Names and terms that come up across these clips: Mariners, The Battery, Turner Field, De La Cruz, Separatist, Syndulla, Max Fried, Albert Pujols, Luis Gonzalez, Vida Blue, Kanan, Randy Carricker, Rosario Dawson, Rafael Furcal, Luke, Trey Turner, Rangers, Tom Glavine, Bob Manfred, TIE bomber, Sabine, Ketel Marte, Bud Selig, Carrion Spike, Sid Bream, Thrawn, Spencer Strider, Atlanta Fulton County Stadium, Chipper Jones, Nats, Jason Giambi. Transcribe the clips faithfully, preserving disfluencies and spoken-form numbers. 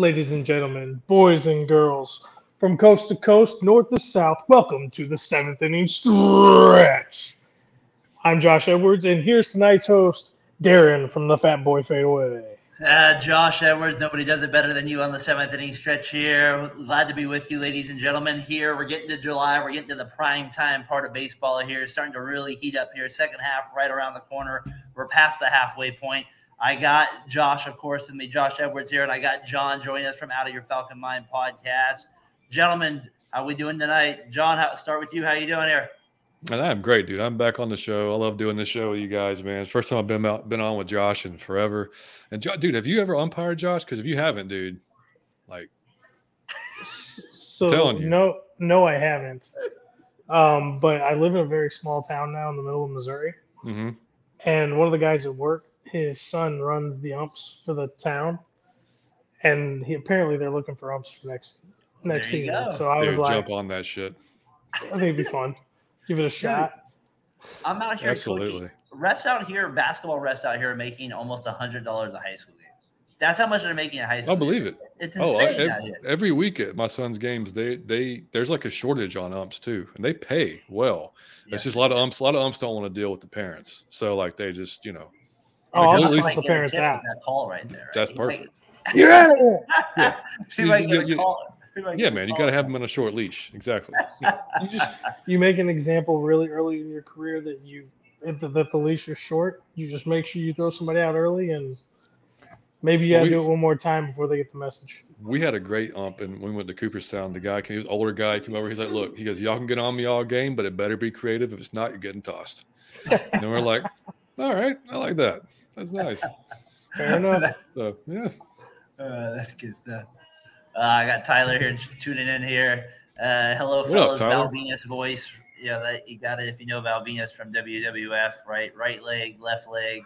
Ladies and gentlemen, boys and girls, from coast to coast, north to south, welcome to the seventh inning stretch. I'm Josh Edwards, and here's tonight's host, Darren from the Fat Boy Fadeaway. Uh, Josh Edwards, nobody does it better than you on the seventh inning stretch here. Glad to be with you, ladies and gentlemen. Here, we're getting to July. We're getting to the prime time part of baseball here. Starting to really heat up here. Second half right around the corner. We're past the halfway point. I got Josh, of course, with me, Josh Edwards here, and I got John joining us from Out of Your Falcon Mind podcast. Gentlemen, how we doing tonight? John, how, start with you. How you doing here? I'm great, dude. I'm back on the show. I love doing this show with you guys, man. It's the first time I've been out, been on with Josh in forever. And, dude, have you ever umpired, Josh? Because if you haven't, dude, like, so I'm telling you. No, no, I haven't. Um, but I live in a very small town now in the middle of Missouri. Mm-hmm. And one of the guys at work, his son runs the umps for the town, and he apparently they're looking for umps for next next season. Go. So I Dude, was like, "Jump on that shit." I think it'd be fun. Give it a shot. Dude, I'm out here. Absolutely. Coaching. Refs out here, basketball refs out here, are making almost a hundred dollars a high school game. That's how much they're making at high school. I believe games. it. It's insane. Oh, I, every, every week at my son's games, they they there's like a shortage on umps too, and they pay well. Yeah. It's just a lot of umps. A lot of umps don't want to deal with the parents, so like they just you know. Oh, like, at least like the parents out. That call right there. That's right? perfect. You're out of here. Yeah, like you, you, call, like yeah man, you got to have them on a short leash. Exactly. you just you make an example really early in your career that you if the, that the leash is short. You just make sure you throw somebody out early, and maybe you got to do it one more time before they get the message. We had a great ump, and we went to Cooperstown. The guy, he was an older guy, came over. He's like, "Look," he goes, "y'all can get on me all game, but it better be creative. If it's not, you're getting tossed." And we're like, "All right, I like that. That's nice." Fair enough. So, yeah. Uh, that's good stuff. Uh, I got Tyler here tuning in here. Uh, hello, what fellas. Up, Valvinas voice. Yeah, that, you got it. If you know Valvinas from W W F, right? Right leg, left leg.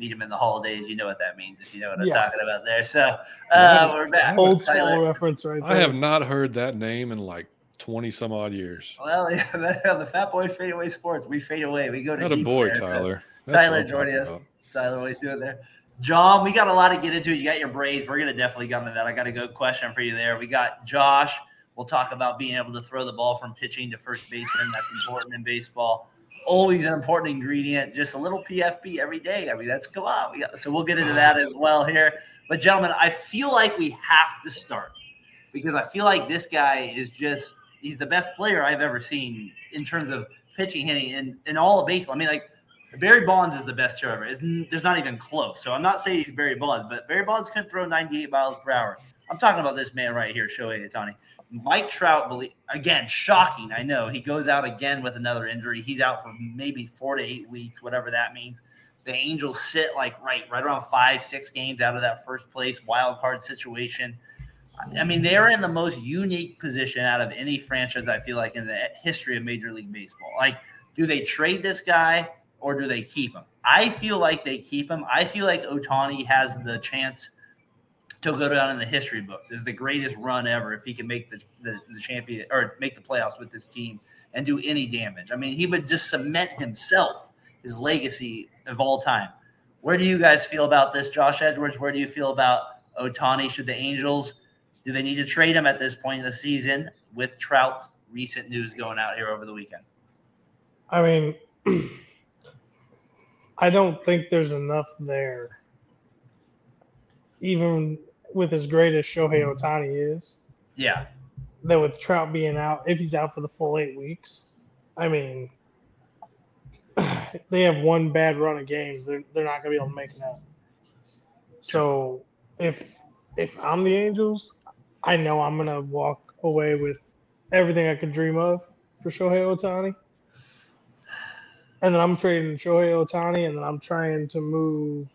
Meet him in the holidays. You know what that means if you know what I'm yeah. talking about there. So uh, yeah, we're back. Old school reference right there. I have not heard that name in like twenty some odd years. Well, yeah, the Fat Boy Fade Away Sports. We fade away. We go to deep boy, there, Tyler. So. That's Tyler joining us. About. Tyler always doing there. John, we got a lot to get into. You got your Braves. We're going to definitely get into that. I got a good question for you there. We got Josh. We'll talk about being able to throw the ball from pitching to first baseman. That's important in baseball. Always an important ingredient. Just a little P F B every day. I mean, that's come on. We got, so we'll get into that as well here. But, gentlemen, I feel like we have to start because I feel like this guy is just – he's the best player I've ever seen in terms of pitching, hitting, and, and all of baseball. I mean, like – Barry Bonds is the best hitter ever. It's, there's not even close. So I'm not saying he's Barry Bonds, but Barry Bonds couldn't throw ninety-eight miles per hour. I'm talking about this man right here, Shohei Ohtani. Mike Trout, believe, again, shocking, I know. He goes out again with another injury. He's out for maybe four to eight weeks, whatever that means. The Angels sit like right, right around five, six games out of that first place wild card situation. I mean, they're in the most unique position out of any franchise, I feel like, in the history of Major League Baseball. Like, do they trade this guy? Or do they keep him? I feel like they keep him. I feel like Ohtani has the chance to go down in the history books as the greatest run ever if he can make the, the, the champion or make the playoffs with this team and do any damage. I mean, he would just cement himself, his legacy of all time. Where do you guys feel about this, Josh Edwards? Where do you feel about Ohtani? Should the Angels, do they need to trade him at this point in the season with Trout's recent news going out here over the weekend? I mean... I don't think there's enough there, even with as great as Shohei Ohtani is. Yeah. That with Trout being out, if he's out for the full eight weeks, I mean, they have one bad run of games. They're, they're not going to be able to make it up. So if if I'm the Angels, I know I'm going to walk away with everything I could dream of for Shohei Ohtani. And then I'm trading Shohei Ohtani, and then I'm trying to move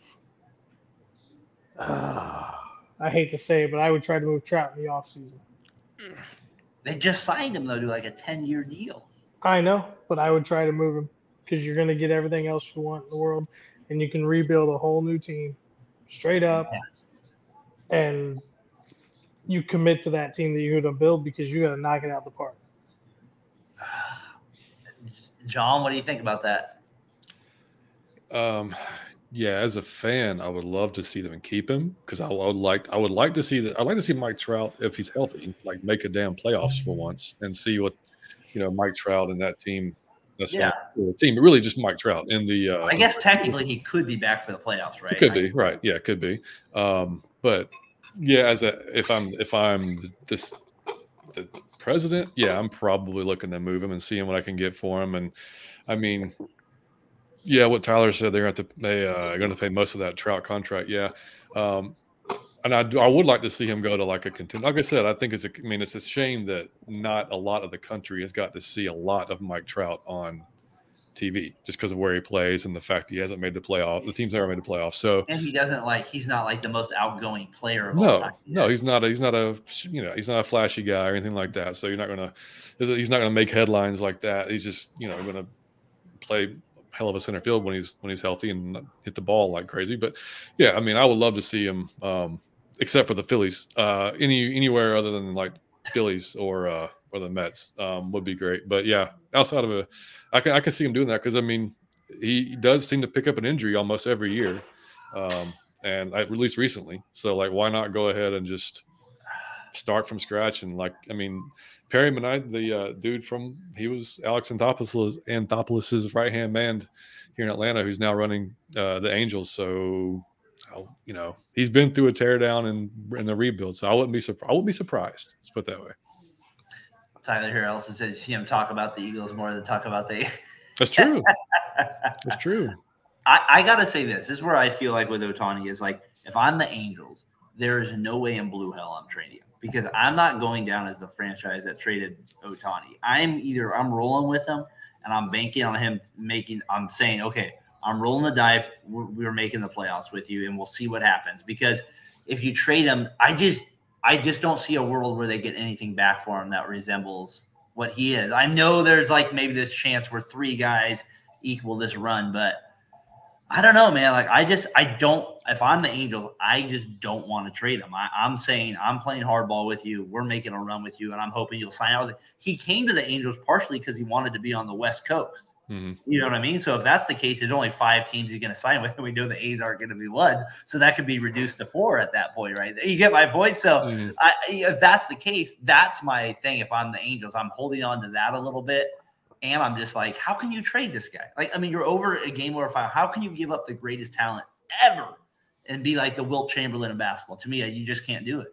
uh, – I hate to say it, but I would try to move Trout in the offseason. They just signed him, though, to like a ten-year deal. I know, but I would try to move him because you're going to get everything else you want in the world, and you can rebuild a whole new team straight up, yeah. And you commit to that team that you're going to build because you got to knock it out of the park. John, what do you think about that? Um, yeah, as a fan, I would love to see them keep him because I, I would like I would like to see that. I'd like to see Mike Trout, if he's healthy, like make a damn playoffs for once and see what, you know, Mike Trout and that team. That's yeah, the team. Really, just Mike Trout in the. Uh, I guess technically he could be back for the playoffs, right? It could be, right? Yeah, it could be. Um, but yeah, as a if I'm if I'm this the president, yeah, I'm probably looking to move him and seeing what I can get for him. And I mean. Yeah, what Tyler said, they're going to have to pay, uh, going to pay most of that Trout contract. Yeah, um, and I, do, I would like to see him go to like a contender. Like I said, I think it's a, I mean, it's a shame that not a lot of the country has got to see a lot of Mike Trout on T V just because of where he plays and the fact that he hasn't made the playoff. The team's never made the playoffs, so and he doesn't like he's not like the most outgoing player of no, all time. No, no, he's not. A, he's not a you know he's not a flashy guy or anything like that. So you're not gonna he's not gonna make headlines like that. He's just you know gonna play. Hell of a center field when he's when he's healthy and hit the ball like crazy. But yeah, I mean, I would love to see him, um, except for the Phillies, uh, any anywhere other than like Phillies or uh, or the Mets um, would be great. But yeah, outside of a, I can I can see him doing that because I mean, he does seem to pick up an injury almost every year, um, and at least recently. So like, why not go ahead and just start from scratch and like I mean Perry Manite, the uh, dude from he was Alex Anthopoulos Anthopoulos' right hand man here in Atlanta, who's now running uh, the Angels. So I'll, you know he's been through a teardown and and the rebuild. So I wouldn't be surprised. I wouldn't be surprised. Let's put it that way. Tyler here also says you see him talk about the Eagles more than talk about the. That's true. That's true. I, I gotta say this. This is where I feel like with Ohtani is like if I'm the Angels, there is no way in blue hell I'm trading him. Because I'm not going down as the franchise that traded Ohtani. I'm either I'm rolling with him and I'm banking on him making. I'm saying, okay, I'm rolling the dive. We're, we're making the playoffs with you, and we'll see what happens. Because if you trade him, I just I just don't see a world where they get anything back for him that resembles what he is. I know there's like maybe this chance where three guys equal this run, but I don't know, man. Like I just I don't. If I'm the Angels, I just don't want to trade him. I, I'm saying I'm playing hardball with you. We're making a run with you, and I'm hoping you'll sign out with it. He came to the Angels partially because he wanted to be on the West Coast. Mm-hmm. You know what I mean? So if that's the case, there's only five teams he's going to sign with, and we know the A's aren't going to be one. So that could be reduced to four at that point, right? You get my point? So mm-hmm. I, if that's the case, that's my thing. If I'm the Angels, I'm holding on to that a little bit. And I'm just like, how can you trade this guy? Like, I mean, you're over a game over five. How can you give up the greatest talent ever and be like the Wilt Chamberlain of basketball? To me, you just can't do it.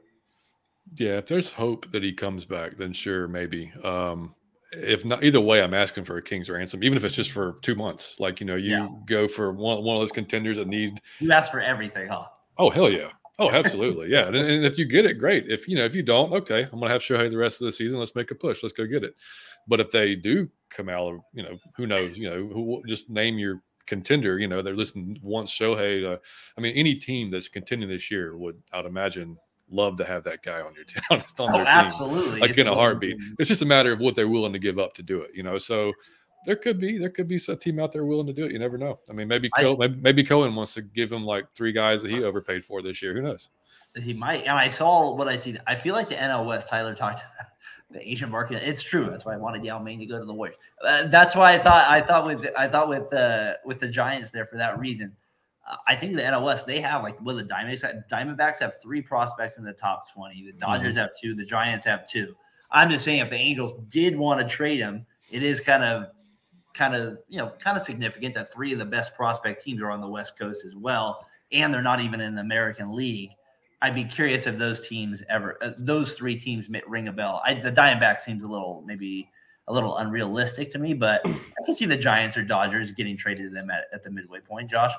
Yeah, if there's hope that he comes back, then sure, maybe. Um, if not, either way, I'm asking for a king's ransom, even if it's just for two months. Like, you know, you yeah. go for one, one of those contenders that need. You ask for everything, huh? Oh, hell yeah. Oh, absolutely. Yeah. And, and if you get it, great. If, you know, if you don't, okay, I'm going to have Shohei the rest of the season. Let's make a push. Let's go get it. But if they do come out, or, you know, who knows, you know, who just name your contender, you know, they're listening once Shohei. To, I mean, any team that's contending this year would, I'd imagine, love to have that guy on your team. on oh, their absolutely. Team, like it's in a heartbeat. Team. It's just a matter of what they're willing to give up to do it, you know? So there could be, there could be a team out there willing to do it. You never know. I mean, maybe, I, Cole, maybe, maybe Cohen wants to give him like three guys that he overpaid for this year. Who knows? He might. And I saw what I see. I feel like the N L West, Tyler talked about the Asian market. It's true. That's why I wanted Yao Ming to go to the Warriors. Uh, that's why I thought, I thought with, I thought with, uh, with the Giants there for that reason. Uh, I think the N L West, they have like, well, the Diamondbacks, Diamondbacks have three prospects in the top twenty. The Dodgers mm-hmm. have two. The Giants have two. I'm just saying if the Angels did want to trade him, it is kind of, kind of, you know, kind of significant that three of the best prospect teams are on the West Coast as well. And they're not even in the American League. I'd be curious if those teams ever, uh, those three teams may ring a bell. I, the Diamondback seems a little, maybe a little unrealistic to me, but I can see the Giants or Dodgers getting traded to them at, at the midway point. Josh?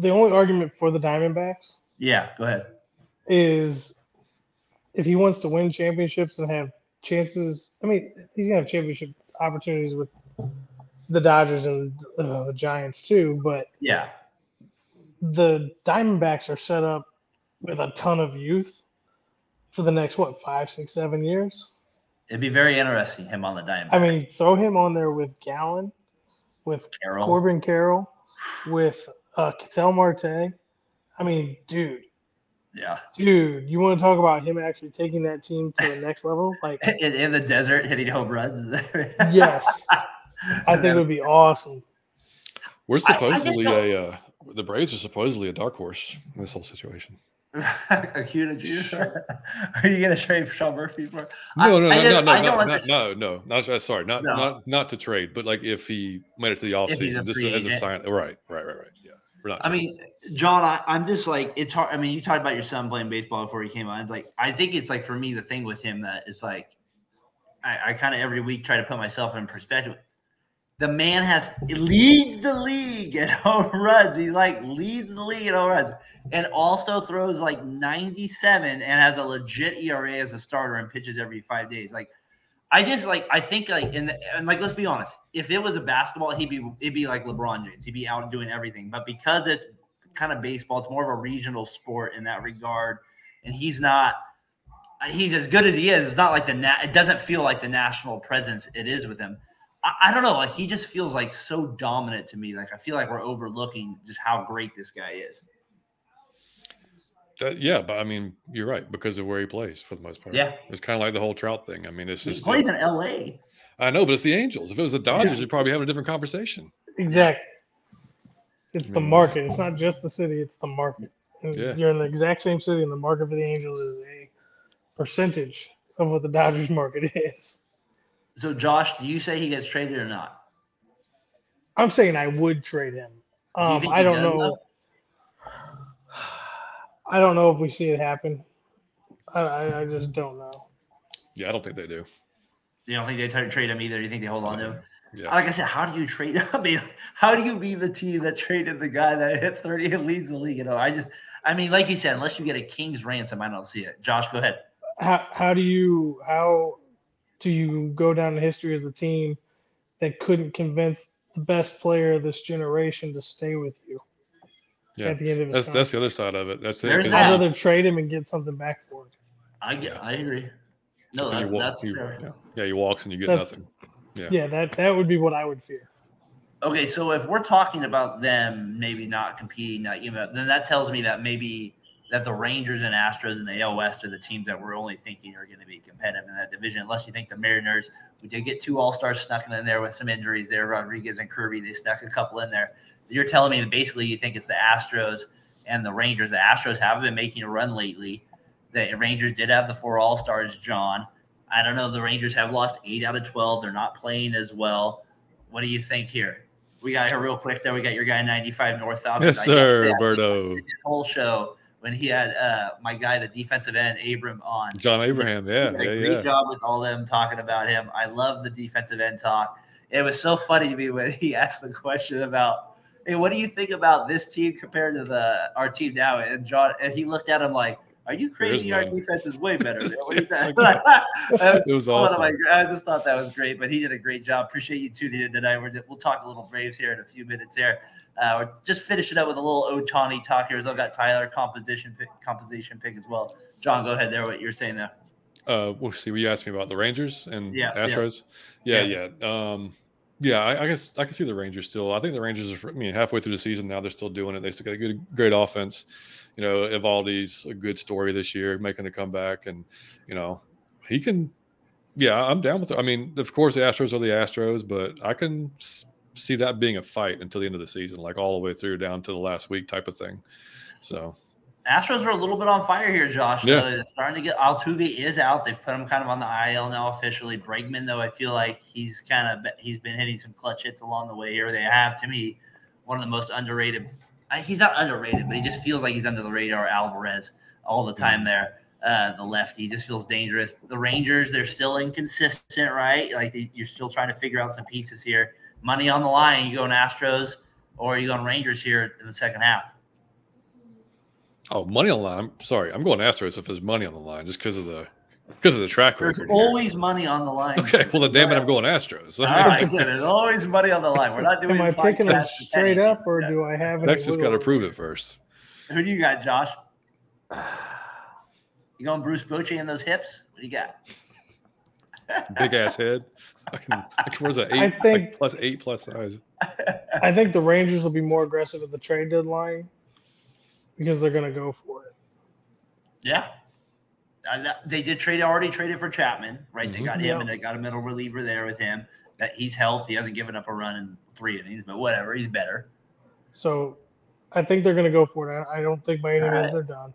The only argument for the Diamondbacks. Yeah, go ahead. Is if he wants to win championships and have chances, I mean, he's going to have championship opportunities with the Dodgers and uh, the Giants too, but yeah, the Diamondbacks are set up with a ton of youth for the next, what, five, six, seven years? It'd be very interesting, him on the Diamondbacks. I mean, throw him on there with Gallen, with Carroll. Corbin Carroll, with uh, Ketel Marte. I mean, dude. Yeah. Dude, you want to talk about him actually taking that team to the next level? Like in, in the desert, hitting home runs? Yes. I think it would be awesome. We're supposedly I, I a... Uh, The Braves are supposedly a dark horse in this whole situation. Acuña Junior Are you going to trade for Sean Murphy? For? No, no, no, I, I no, no, I no, not, no, no, not, sorry, not, no. not, not to trade, but like if he made it to the offseason, this is as a sign. Right, right, right, right. Yeah. We're not I mean, John, I, I'm just like, it's hard. I mean, you talked about your son playing baseball before he came on. It's like, I think it's like for me, the thing with him that is like, I, I kind of every week try to put myself in perspective. The man has leads the league at home runs. He like leads the league at home runs, and also throws like ninety-seven and has a legit E R A as a starter and pitches every five days. Like, I just like I think like in the, and like let's be honest, if it was a basketball, he'd be it'd be like LeBron James. He'd be out doing everything. But because it's kind of baseball, it's more of a regional sport in that regard, and he's not. He's as good as he is. It's not like the na- it doesn't feel like the national presence it is with him. I don't know. Like he just feels like so dominant to me. Like I feel like we're overlooking just how great this guy is. That, yeah, but I mean, you're right because of where he plays for the most part. Yeah, it's kind of like the whole Trout thing. I mean, it's he just plays in L A. I know, but it's the Angels. If it was the Dodgers, yeah. you'd probably have a different conversation. Exactly. It's I mean, the market. It's not just the city. It's the market. Yeah. You're in the exact same city, and the market for the Angels is a percentage of what the Dodgers market is. So, Josh, do you say he gets traded or not? I'm saying I would trade him. Um, do I don't know. Though? I don't know if we see it happen. I, I, I just don't know. Yeah, I don't think they do. You don't think they try to trade him either? You think they hold on to him? Yeah. Like I said, how do you trade him? I mean, how do you be the team that traded the guy that hit thirty and leads the league? You know, I just, I mean, like you said, unless you get a king's ransom, I don't see it. Josh, go ahead. How how do you how? Do you go down in history as a team that couldn't convince the best player of this generation to stay with you? Yeah, at the end of that's time? That's the other side of it. That's it. I'd rather trade him and get something back for him. I yeah. I agree. No, that, walk, that's you, fair. Yeah. yeah, he walks and you get that's, nothing. Yeah, yeah, that that would be what I would fear. Okay, so if we're talking about them maybe not competing, not you know, then that tells me that maybe. That the Rangers and Astros and the A L West are the teams that we're only thinking are going to be competitive in that division, unless you think the Mariners, who did get two All-Stars snuck in there with some injuries there, Rodriguez and Kirby, they stuck a couple in there. You're telling me that basically you think it's the Astros and the Rangers. The Astros haven't been making a run lately. The Rangers did have the four All-Stars, John. I don't know. The Rangers have lost eight out of twelve. They're not playing as well. What do you think here? We got here real quick there. We got your guy ninety-five North. Yes, sir, Roberto. This whole show. When he had uh, my guy, the defensive end, Abram, on. John Abraham, yeah. He did a yeah, great yeah. job with all them talking about him. I love the defensive end talk. It was so funny to me when he asked the question about, hey, what do you think about this team compared to the our team now? And John, and he looked at him like, are you crazy? There's our no. defense is way better. What is that? was it was awesome. My, I just thought that was great, but he did a great job. Appreciate you tuning in tonight. We're, we'll talk a little Braves here in a few minutes here. Uh, we're just finishing up with a little Ohtani talk here. I've got Tyler composition pick, composition pick as well. John, go ahead there. What you're saying there? Uh, we'll see. You asked me about the Rangers and yeah, Astros. Yeah, yeah, yeah. Um, yeah, I, I guess I can see the Rangers still. I think the Rangers are I mean, halfway through the season now. They're still doing it. They still got a good, great offense. You know, Evaldi's a good story this year, making a comeback, and you know, he can. Yeah, I'm down with it. I mean, of course, the Astros are the Astros, but I can. See that being a fight until the end of the season, like all the way through down to the last week type of thing. So Astros are a little bit on fire here, Josh. Yeah. They're starting to get Altuve is out. They've put him kind of on the I L now officially. Bregman, though, I feel like he's kind of he's been hitting some clutch hits along the way here. They have, to me, one of the most underrated. He's not underrated, but he just feels like he's under the radar. Alvarez all the time there. Uh, the lefty just feels dangerous. The Rangers, they're still inconsistent, right? Like you're still trying to figure out some pieces here. Money on the line, you go on Astros or you go on Rangers here in the second half? Oh, money on the line. I'm sorry. I'm going Astros if there's money on the line just because of the because of the track record. There's always here. Money on the line. Okay, well, then damn it, I'm going Astros. All right, good. There's always money on the line. We're not doing Am I picking it straight up or do I have it? Texas got to prove it first. Who do you got, Josh? You going Bruce Bochy in those hips? What do you got? Big ass head. I can, I can where's that eight I think, like plus eight plus size? I think the Rangers will be more aggressive at the trade deadline because they're going to go for it. Yeah, uh, they did trade already traded for Chapman, right? Mm-hmm. They got him yeah. and they got a middle reliever there with him that he's helped. He hasn't given up a run in three innings, but whatever, he's better. So I think they're going to go for it. I don't think by any means they're done.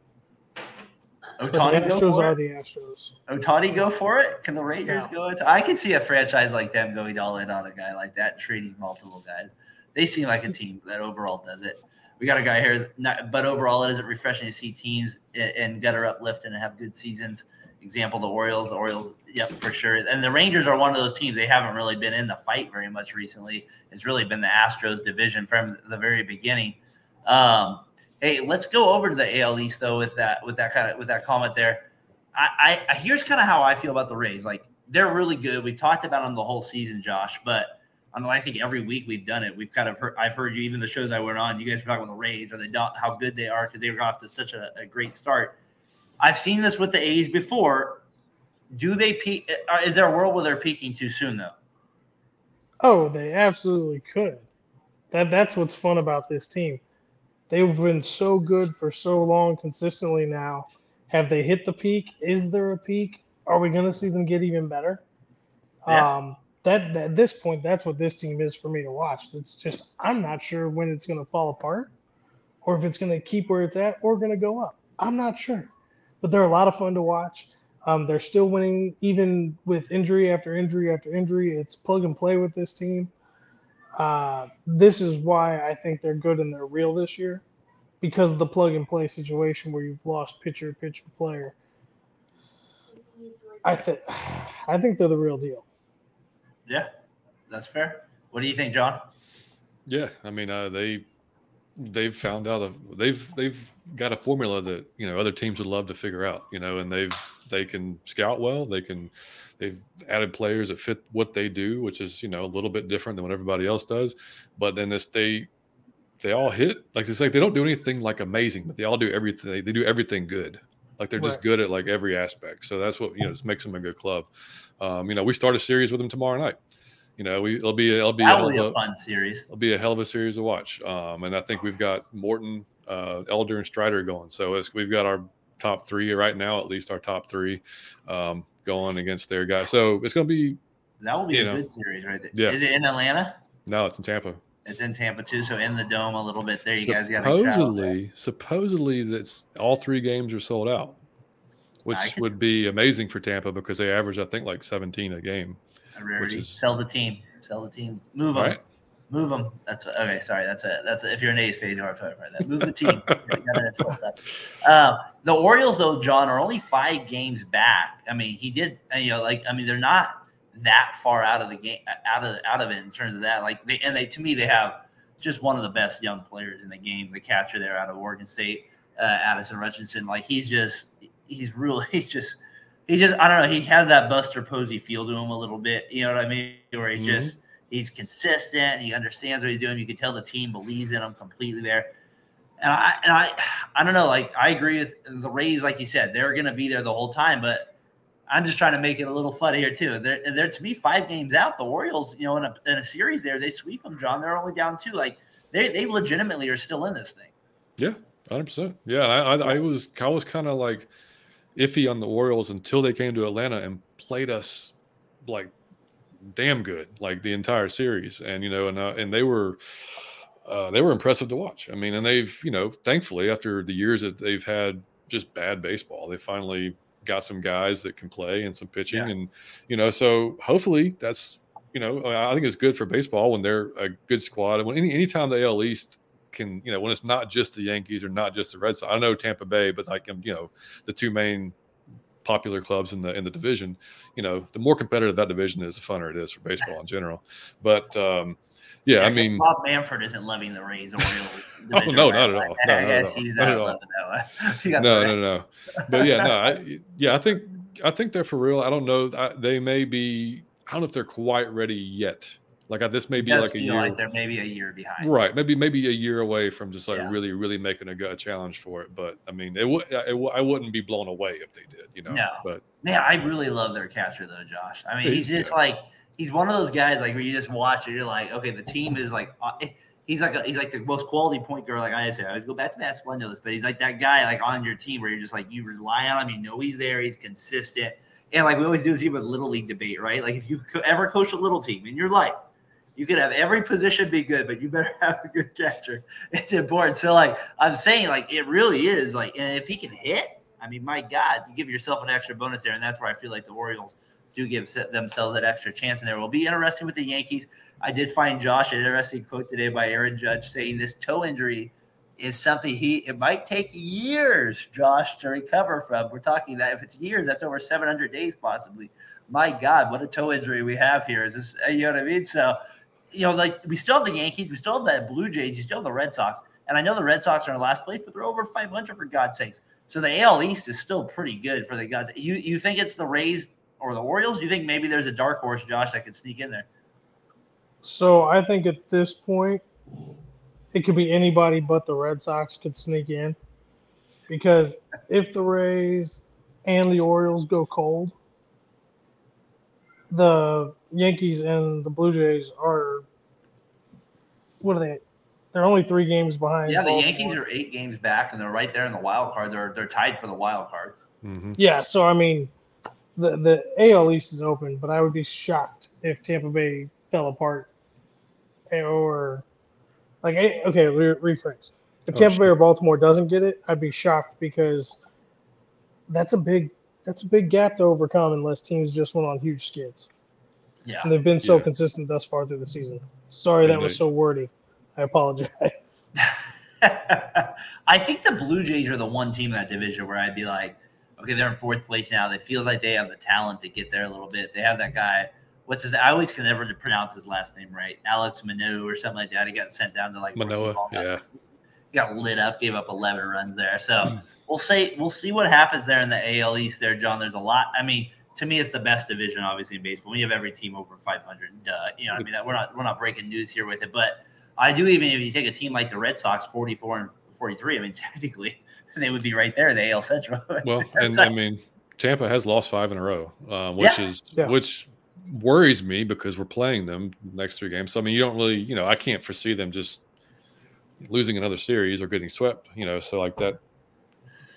Ohtani go for it? The Astros. Ohtani go for it? Can the Rangers yeah. go? I can see a franchise like them going all in on a guy like that, trading multiple guys. They seem like a team that overall does it. We got a guy here, not, but overall it isn't refreshing to see teams and gutter uplift and have good seasons. Example, the Orioles. The Orioles, yep, for sure. And the Rangers are one of those teams. They haven't really been in the fight very much recently. It's really been the Astros division from the very beginning. Um, hey, let's go over to the A L East though with that with that kind of with that comment there. I, I here's kind of how I feel about the Rays. Like they're really good. We talked about them the whole season, Josh, but I mean, I think every week we've done it. We've kind of heard, I've heard you, even the shows I went on, you guys were talking about the Rays or they don't, how good they are because they were off to such a, a great start. I've seen this with the A's before. Do they peak? Is there a world where they're peaking too soon, though? Oh, they absolutely could. That That's what's fun about this team. They've been so good for so long consistently now. Have they hit the peak? Is there a peak? Are we going to see them get even better? Yeah. Um, That at this point, that's what this team is for me to watch. It's just I'm not sure when it's going to fall apart, or if it's going to keep where it's at, or going to go up. I'm not sure, but they're a lot of fun to watch. Um, they're still winning even with injury after injury after injury. It's plug and play with this team. Uh, this is why I think they're good and they're real this year, because of the plug and play situation where you've lost pitcher, pitcher, player. I think I think they're the real deal. Yeah, that's fair. What do you think, John? Yeah, I mean, uh, they they've found out a, they've they've got a formula that you know other teams would love to figure out. You know, and they've they can scout well. They can they've added players that fit what they do, which is you know a little bit different than what everybody else does. But then this they they all hit like it's like they don't do anything like amazing, but they all do everything. They, they do everything good. Like they're just right. good at like every aspect. So that's what, you know, just makes them a good club. Um, you know, we start a series with them tomorrow night. You know, we it'll be it'll be, a, be a, a fun series. It'll be a hell of a series to watch. Um, and I think we've got Morton, uh, Elder, and Strider going. So it's, we've got our top three right now, at least our top three um, going against their guys. So it's going to be that will be a know, good series right there. Yeah. Is it in Atlanta? No, it's in Tampa. It's in Tampa too, so in the dome a little bit there. You supposedly, guys got supposedly, supposedly that's all three games are sold out, which would be amazing for Tampa because they average, I think, like seventeen a game. A rarity. Is, sell the team, sell the team, move them, right? move them. That's what, okay. Sorry, that's a that's a, if you're an A's fan, you are talking about that. Move the team. uh, the Orioles, though, John, are only five games back. I mean, he did. You know, like I mean, they're not that far out of the game, out of out of it in terms of that. Like they and they to me, they have just one of the best young players in the game. The catcher there out of Oregon State, uh, Addison Hutchinson. Like he's just he's real. He's just he just I don't know. He has that Buster Posey feel to him a little bit. You know what I mean? Where he mm-hmm. just he's consistent. He understands what he's doing. You can tell the team believes in him completely there. And I and I I don't know. Like I agree with the Rays. Like you said, they're going to be there the whole time, but. I'm just trying to make it a little fun here too. They're, they're to me five games out. The Orioles, you know, in a in a series there, they sweep them, John. They're only down two. Like they they legitimately are still in this thing. Yeah, one hundred percent. Yeah, I, I I was I was kind of like iffy on the Orioles until they came to Atlanta and played us like damn good, like the entire series. And you know, and uh, and they were. Uh, they were impressive to watch. I mean, and they've you know, thankfully after the years that they've had just bad baseball, they finally. Got some guys that can play and some pitching yeah. and, you know, so hopefully that's, you know, I think it's good for baseball when they're a good squad. And when any, anytime the A L East can, you know, when it's not just the Yankees or not just the Red Sox, I know Tampa Bay, but like, you know, the two main popular clubs in the, in the division, you know, the more competitive that division is, the funner it is for baseball in general. But, um, Yeah, yeah, I mean, Bob Manfred isn't loving the Rays. Or the oh, no, right? not at all. No, I guess no, he's not, not loving that one. No, no, no. But yeah, no, I, yeah, I think I think they're for real. I don't know. I, they may be. I don't know if they're quite ready yet. Like I, this may be like a year. Like they're maybe a year behind. Right, maybe maybe a year away from just like yeah. really, really making a, a challenge for it. But I mean, it would w- I wouldn't be blown away if they did. You know. No. But man, I really love their catcher though, Josh. I mean, he's just yeah. like. He's one of those guys like where you just watch and you're like, okay, the team is like, he's like, a, he's like the most quality point guard. Like I say, I always go back to basketball, I know this, but he's like that guy like on your team where you're just like, you rely on him, you know, he's there, he's consistent. And like we always do this even with little league debate, right? Like if you ever coach a little team in your life You could have every position be good, but you better have a good catcher. It's important. So, like I'm saying, like it really is. Like, and if he can hit, I mean, my God, you give yourself an extra bonus there, and that's where I feel like the Orioles do give themselves that extra chance, and there will be interesting with the Yankees. I did find, Josh, an interesting quote today by Aaron Judge saying this toe injury is something he it might take years, Josh, to recover from. We're talking that if it's years, that's over seven hundred days possibly. My God, what a toe injury we have here. Is this, you know what I mean? So, you know, like we still have the Yankees, we still have the Blue Jays, you still have the Red Sox. And I know the Red Sox are in last place, but they're over five hundred for God's sakes. So the A L East is still pretty good for the Gods. You you think it's the Rays or the Orioles? Do you think maybe there's a dark horse, Josh, that could sneak in there? So I think at this point, it could be anybody but the Red Sox could sneak in. Because if the Rays and the Orioles go cold, the Yankees and the Blue Jays are – what are they? They're only three games behind. Yeah, the Yankees are eight games back, and they're right there in the wild card. They're they're tied for the wild card. Mm-hmm. Yeah, so, I mean, the, the A L East is open, but I would be shocked if Tampa Bay fell apart or – Like, okay, re- rephrase. If oh, Tampa Bay or Baltimore doesn't get it, I'd be shocked because that's a big that's a big gap to overcome unless teams just went on huge skids. Yeah, and they've been so yeah. consistent thus far through the season. Sorry, and that they, was so wordy. I apologize. I think the Blue Jays are the one team in that division where I'd be like, okay, they're in fourth place now. It feels like they have the talent to get there a little bit. They have that guy. What's his? I always can never pronounce his last name right. Alex Manoah or something like that. He got sent down to like Manoah. Yeah, he got lit up. Gave up eleven runs there. So we'll say we'll see what happens there in the A L East. There, John. There's a lot. I mean, to me, it's the best division, obviously, in baseball. We have every team over five hundred. Duh. You know, what I mean, that we're not we're not breaking news here with it. But I do even if you take a team like the Red Sox, forty-four and forty-three. I mean, technically, they would be right there in the A L Central. Well, and so, I mean, Tampa has lost five in a row, uh, which yeah, is yeah. which. worries me because we're playing them next three games. So, I mean, you don't really, you know, I can't foresee them just losing another series or getting swept, you know, so like that.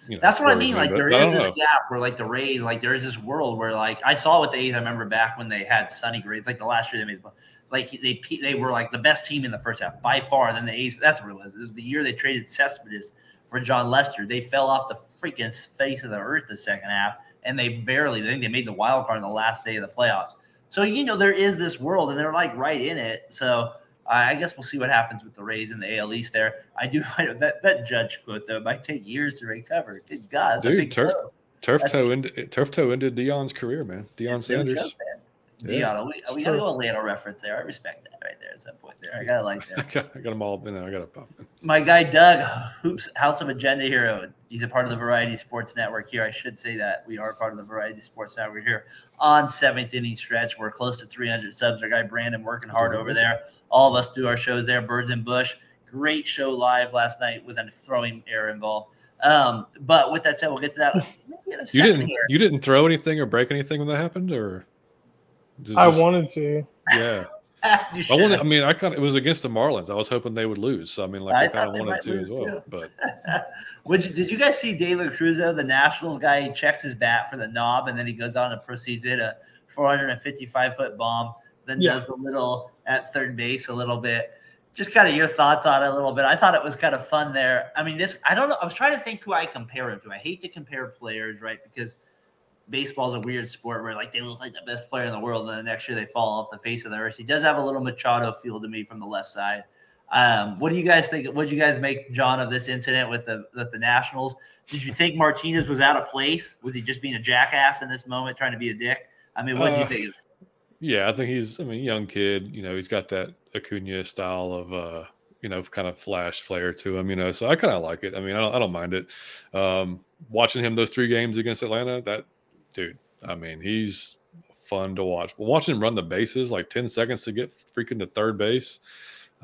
You know, that's what I mean. Me, like there is this know. gap where like the Rays, like there is this world where like I saw with the A's, I remember back when they had Sonny Gray, it's like the last year they made the like they they were like the best team in the first half by far. And then the A's, that's what it was. It was the year they traded Cespedes for John Lester. They fell off the freaking face of the earth the second half and they barely, I think they made the wild card on the last day of the playoffs. So, you know, there is this world, and they're, like, right in it. So, I guess we'll see what happens with the Rays and the A L East there. I do find that, that Judge quote, though, might take years to recover. Good God. Dude, turf toe. Turf, toe ended, turf toe ended Deion's career, man. Deion it's Sanders. Joke, man. Yeah. Deion, we, we got to go Atlanta reference there. I respect that right there at some point there. I got to like that. I, got, I got them all. You know, I got to pop in. My guy Doug, Hoops, House of Agenda Hero. He's a part of the Variety Sports Network here. I should say that we are part of the Variety Sports Network here on seventh inning stretch. We're close to three hundred subs. Our guy Brandon working hard over there. All of us do our shows there. Birds and Bush. Great show live last night with a throwing error involved. Um, but with that said, we'll get to that. you didn't. Here. You didn't throw anything or break anything when that happened, or just, I wanted to. Yeah. I wanted, I mean, I kind of, it was against the Marlins. I was hoping they would lose. So, I mean, like I, I kind of wanted to as well. Too. But Would you, did you guys see De La Cruz, the Nationals guy? He checks his bat for the knob, and then he goes on and proceeds in a four fifty-five foot bomb. Then yeah. does the little at third base a little bit. Just kind of your thoughts on it a little bit. I thought it was kind of fun there. I mean, this I don't know. I was trying to think who I compare him to. I hate to compare players, right? Because baseball is a weird sport where, like, they look like the best player in the world, and the next year they fall off the face of the earth. He does have a little Machado feel to me from the left side. Um, what do you guys think? What did you guys make, John, of this incident with the with the Nationals? Did you think Martinez was out of place? Was he just being a jackass in this moment, trying to be a dick? I mean, what did uh, you think? Yeah, I think he's, I mean, young kid. You know, he's got that Acuna style of, uh, you know, kind of flash flare to him. You know, so I kind of like it. I mean, I don't, I don't mind it. Um, watching him those three games against Atlanta, that. Dude, I mean, he's fun to watch. But watching him run the bases, like ten seconds to get freaking to third base,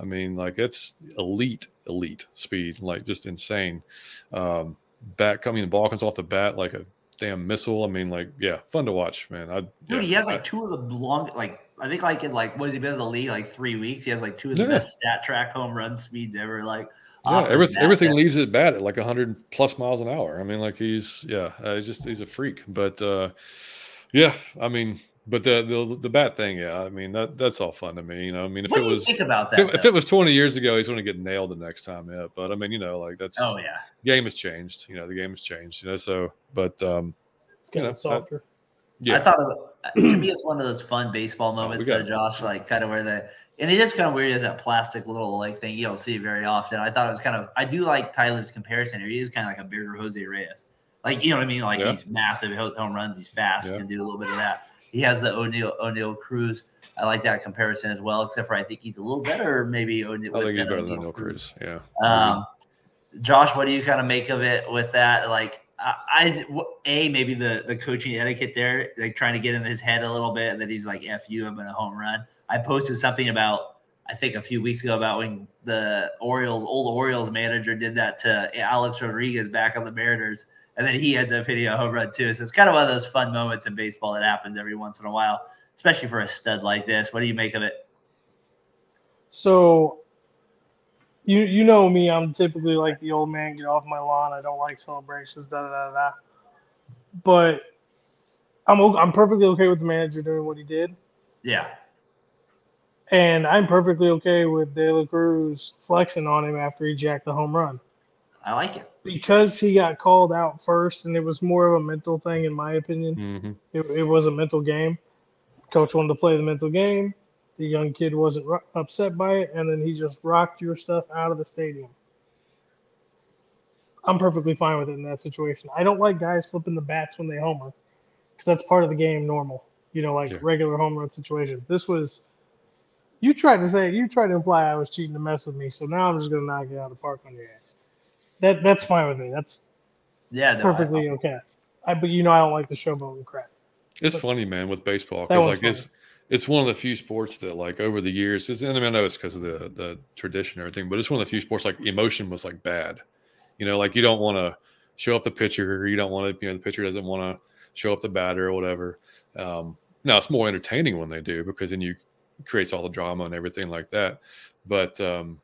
I mean, like, it's elite, elite speed, like, just insane. Um, bat coming, the ball comes off the bat like a damn missile. I mean, like, yeah, fun to watch, man. I, Dude, yeah, he has, like, I, two of the long, like, I think, like, in, like, what has he been in the league, like, three weeks? He has, like, two of the yeah. best stat track home run speeds ever, like. Yeah, everything, everything leaves his bat at like one hundred plus miles an hour. I mean, like he's, yeah, uh, he's just, he's a freak. But, uh, yeah, I mean, But the, the the bat thing, yeah, I mean, that that's all fun to me. You know, I mean, if what it do you was think about that, if, if it was twenty years ago, he's going to get nailed the next time. Yeah. But I mean, you know, like that's, oh, yeah, game has changed. You know, the game has changed, you know, so, but um, it's getting you know, softer. I, yeah. I thought it, to me, it's one of those fun baseball moments oh, that Josh, like, kind of where the, and it is kind of weird as that plastic little like thing you don't see very often. I thought it was kind of, I do like Tyler's comparison here. He is kind of like a bigger Jose Reyes. Like, you know what I mean? Like, yeah. He's massive, home runs, he's fast, yeah. Can do a little bit of that. He has the O'Neal O'Neal Cruz. I like that comparison as well, except for I think he's a little better. Maybe O'Neal. I think he's better O'Neal than O'Neal Cruz. Yeah. Um, Josh, what do you kind of make of it with that? Like, I, I a maybe the the coaching etiquette there, like trying to get in his head a little bit, and that he's like, "F you, I'm gonna home run." I posted something about I think a few weeks ago about when the Orioles old Orioles manager did that to Alex Rodriguez back on the Mariners. And then he ends up hitting a home run, too. So it's kind of one of those fun moments in baseball that happens every once in a while, especially for a stud like this. What do you make of it? So, you you know me. I'm typically like the old man, get off my lawn. I don't like celebrations, da-da-da-da. But I'm, I'm perfectly okay with the manager doing what he did. Yeah. And I'm perfectly okay with De La Cruz flexing on him after he jacked the home run. I like it. Because he got called out first, and it was more of a mental thing, in my opinion. Mm-hmm. It, it was a mental game. Coach wanted to play the mental game. The young kid wasn't ro- upset by it, and then he just rocked your stuff out of the stadium. I'm perfectly fine with it in that situation. I don't like guys flipping the bats when they homer, because that's part of the game normal, you know, like yeah. regular home run situation. This was – you tried to say – you tried to imply I was cheating to mess with me, so now I'm just going to knock it out of the park on your ass. That that's fine with me. That's yeah, no, perfectly I, I, okay. I but you know I don't like the showboating crap. It's but, funny, man, with baseball because like funny. it's it's one of the few sports that like over the years. It's, and I, mean, I know it's because of the the tradition and everything, but it's one of the few sports like emotion was like bad. You know, like you don't want to show up the pitcher. You don't want to. You know, the pitcher doesn't want to show up the batter or whatever. Um, now it's more entertaining when they do because then you creates all the drama and everything like that. But um,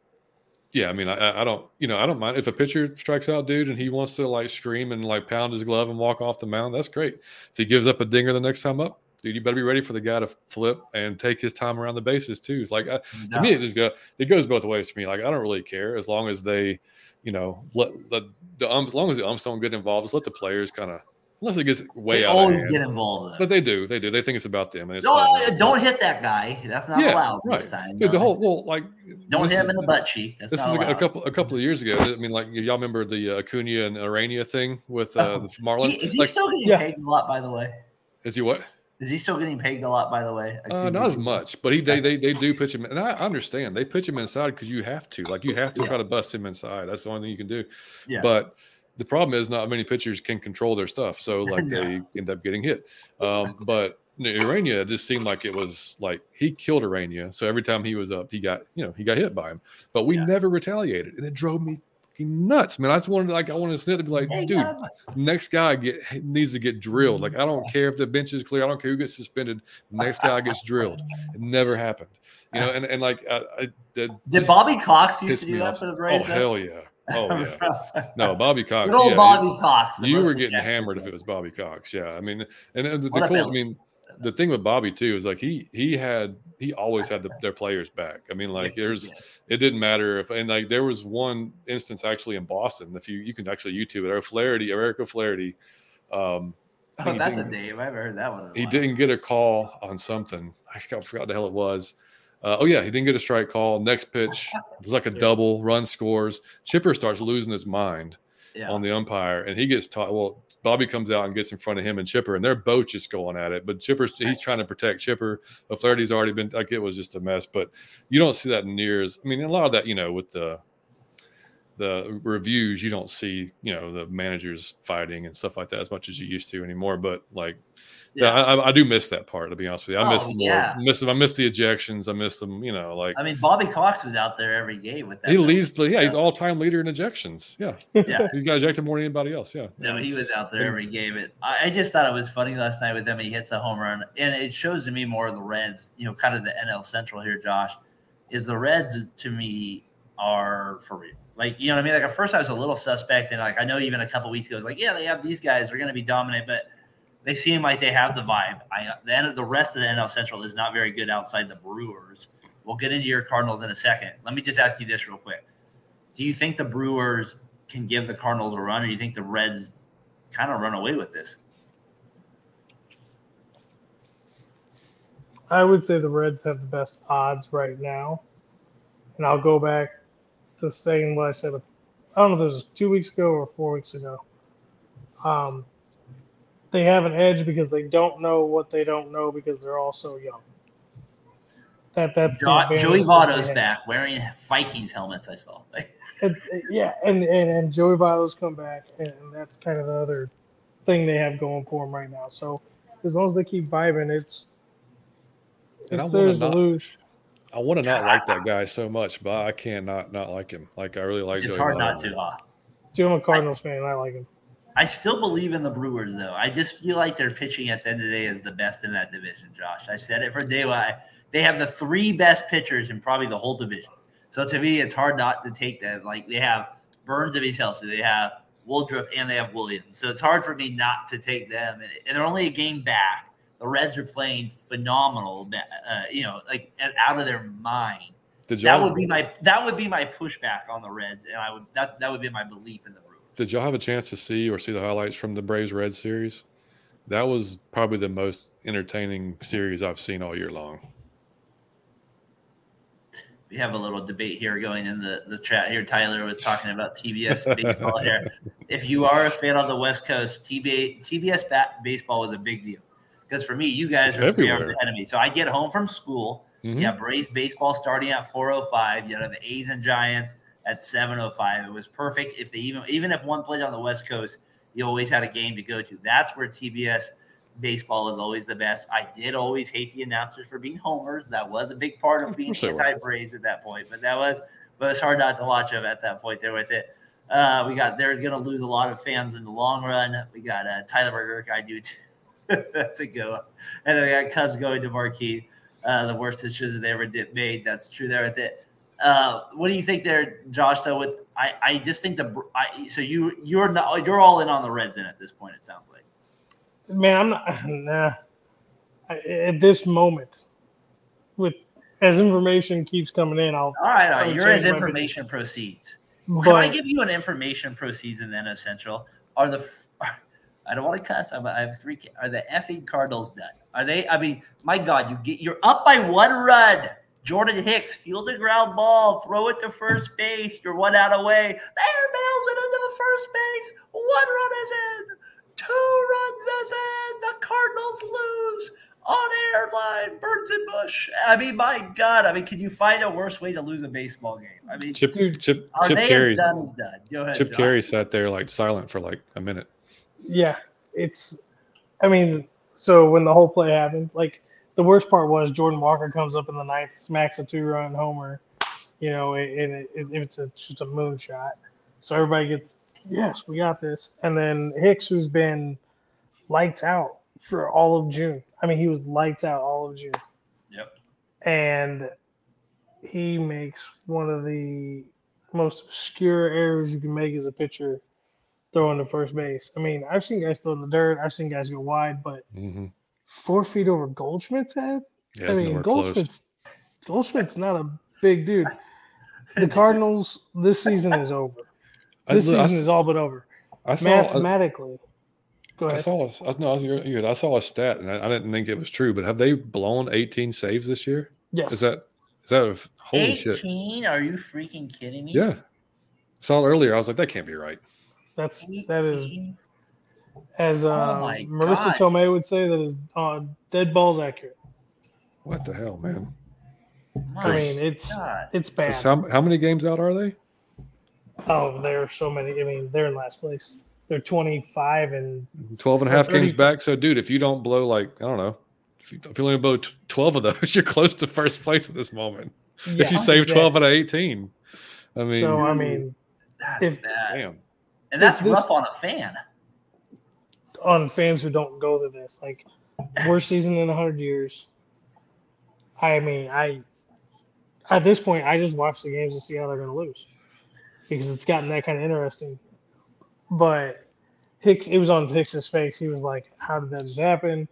yeah, I mean, I, I don't, you know, I don't mind if a pitcher strikes out, dude, and he wants to like scream and like pound his glove and walk off the mound. That's great. If he gives up a dinger the next time up, dude, you better be ready for the guy to flip and take his time around the bases too. It's like I, no. to me, it just go, it goes both ways for me. Like I don't really care as long as they, you know, let, let the umps, as long as the umps don't get involved, just let the players kind of. Unless it gets way they out always of hand. Get involved. Though. But they do. They do. They think it's about them. And it's don't, like, don't hit that guy. That's not yeah, allowed right. this time. Dude, no. The whole, well, like. Don't hit him in the butt cheek. That's this not is allowed. a couple a couple of years ago. I mean, like, y'all remember the uh, Acuña and Arania thing with uh, the Marlins? He, is he like, still getting yeah. paid a lot, by the way? Is he what? Is he still getting paid a lot, by the way? Uh, not as much, but he they, they they do pitch him. And I understand. They pitch him inside because you have to. Like, you have to yeah. try to bust him inside. That's the only thing you can do. Yeah. But. The problem is not many pitchers can control their stuff, so like no. they end up getting hit. Um, but Urania just seemed like it was like he killed Urania, so every time he was up, he got you know he got hit by him. But we yeah. never retaliated, and it drove me fucking nuts, man. I just wanted to, like I wanted to sit and be like, dude, yeah. next guy get needs to get drilled. Like I don't care if the bench is clear, I don't care who gets suspended. Next guy gets drilled. It never happened, you know. And and like I, I did. Did Bobby Cox used to do that for the Braves? Oh hell yeah. Oh yeah, no, Bobby Cox. Little yeah, Bobby he, Cox. You were getting hammered if it was Bobby Cox. Yeah, I mean, and, and the, the cool, I mean, the thing with Bobby too is like he he had he always had the, their players back. I mean, like there's it didn't matter if and like there was one instance actually in Boston. If you you can actually YouTube it, or Flaherty, or Eric Flaherty. Um, oh, that's a name I've heard that one. He while. didn't get a call on something. I forgot what the hell it was. Uh, oh, yeah, he didn't get a strike call. Next pitch, it was like a double, run scores. Chipper starts losing his mind yeah. on the umpire, and he gets taught. Well, Bobby comes out and gets in front of him and Chipper, and they're both just going at it. But Chipper's he's trying to protect Chipper. Flaherty's already been – like it was just a mess. But you don't see that in years. I mean, a lot of that, you know, with the the reviews, you don't see, you know, the managers fighting and stuff like that as much as you used to anymore. But, like – Yeah, I, I do miss that part, to be honest with you. I oh, miss them. Yeah. Miss them. I miss the ejections. I miss them. You know, like I mean, Bobby Cox was out there every game with that. He leads. The, yeah, he's all time leader in ejections. Yeah, yeah. He got ejected more than anybody else. Yeah. No, he was out there every game. And I, I just thought it was funny last night with him. He hits the home run, and it shows to me more of the Reds. You know, kind of the N L Central here, Josh. Is the Reds to me are for real. Like you know what I mean? Like at first I was a little suspect, and like I know even a couple weeks ago, I was like, yeah, they have these guys. They're going to be dominant, but. they seem like they have the vibe. I, the end of the rest of the N L Central is not very good outside the Brewers. We'll get into your Cardinals in a second. Let me just ask you this real quick. Do you think the Brewers can give the Cardinals a run, or do you think the Reds kind of run away with this? I would say the Reds have the best odds right now. And I'll go back to saying what I said. I don't know if it was two weeks ago or four weeks ago. Um, they have an edge because they don't know what they don't know because they're all so young. That that's Joe, Joey Votto's back wearing Vikings helmets, I saw. and, yeah, and, and, and Joey Votto's come back, and that's kind of the other thing they have going for them right now. So as long as they keep vibing, it's, it's theirs to lose. I want to not like that guy so much, but I cannot not like him. Like, I really like Joey Votto. It's hard not to. Uh, Dude, I'm a Cardinals fan, and I like him. I still believe in the Brewers, though. I just feel like their pitching at the end of the day is the best in that division, Josh. I said it for day one. They have the three best pitchers in probably the whole division. So, to me, it's hard not to take that. Like, they have Burns if he's healthy. They have Woodruff, and they have Williams. So, it's hard for me not to take them. And they're only a game back. The Reds are playing phenomenal, uh, you know, like out of their mind. Did y'all, that would be my that would be my pushback on the Reds, and I would that that would be my belief in the Brewers. Did y'all have a chance to see or see the highlights from the Braves Reds series? That was probably the most entertaining series I've seen all year long. We have a little debate here going in the, the chat here. Tyler was talking about T B S baseball here. If you are a fan on the West Coast, T B S bat baseball was a big deal. Because for me, you guys it's are the ahead of me. So I get home from school. Mm-hmm. Yeah, Braves baseball starting at four oh five. You know, the A's and Giants at seven oh five. It was perfect. If they even even if one played on the West Coast, you always had a game to go to. That's where T B S baseball is always the best. I did always hate the announcers for being homers. That was a big part of being anti-Braves at that point. But that was but it's hard not to watch them at that point there with it. Uh, we got they're going to lose a lot of fans in the long run. We got uh, Tyler Burger, I do too. to go. And then we got Cubs going to Marquee. Uh, the worst decision they ever did made. That's true there with it. Uh, what do you think there, Josh, though? With I, I just think the I, – so you, you're not, you're all in on the Reds in at this point, it sounds like. Man, I'm not nah. – at this moment, with as information keeps coming in, I'll – All right, all right. You're as information proceeds. But, Can I give you an information proceeds in the N F L Central? Are the – I don't want to cuss. I'm, I have three. Are the effing Cardinals done? Are they? I mean, my God, you get you're up by one run. Jordan Hicks field a ground ball, throw it to first base. You're one out away. There, nails it into the first base. One run is in. Two runs is in. The Cardinals lose on air line. Burns and Bush. I mean, my God. I mean, can you find a worse way to lose a baseball game? I mean, Chip Chip are Chip they Carey's, as done as done? Go ahead, Chip John. Carey sat there like silent for like a minute. Yeah, it's – I mean, so when the whole play happened, like the worst part was Jordan Walker comes up in the ninth, smacks a two-run homer, you know, and it, it, it's a, just a moonshot. So everybody gets, yes, we got this. And then Hicks, who's been lights out for all of June. I mean, he was lights out all of June. Yep. And he makes one of the most obscure errors you can make as a pitcher. Throwing to first base. I mean, I've seen guys throw in the dirt. I've seen guys go wide, but mm-hmm. four feet over Goldschmidt's head? Yeah, I mean, Goldschmidt's, Goldschmidt's not a big dude. The Cardinals, this season is over. This I, I, season is all but over. I saw, Mathematically. I, go ahead. I saw, a, no, you're, you're, I saw a stat, and I, I didn't think it was true, but have they blown eighteen saves this year? Yes. Is that – is that a – holy eighteen? Shit. eighteen? Are you freaking kidding me? Yeah. I saw it earlier. I was like, that can't be right. That's that is, as uh, oh Marissa God. Tomei would say, that is uh, dead balls accurate. What the hell, man? My I mean, it's God. It's bad. How, how many games out are they? Oh, there are so many. I mean, they're in last place. They're twenty-five and twelve and a half games back. So, dude, if you don't blow like I don't know, if you, if you only blow twelve of those, you're close to first place at this moment. Yeah, if you save exactly. twelve out of eighteen, I mean, so I mean, that's if, bad. Damn. And that's this, rough on a fan. On fans who don't go to this. Like, worst season in one hundred years. I mean, I at this point, I just watch the games to see how they're going to lose. Because it's gotten that kind of interesting. But Hicks, it was on Hicks's face. He was like, "How did that just happen?"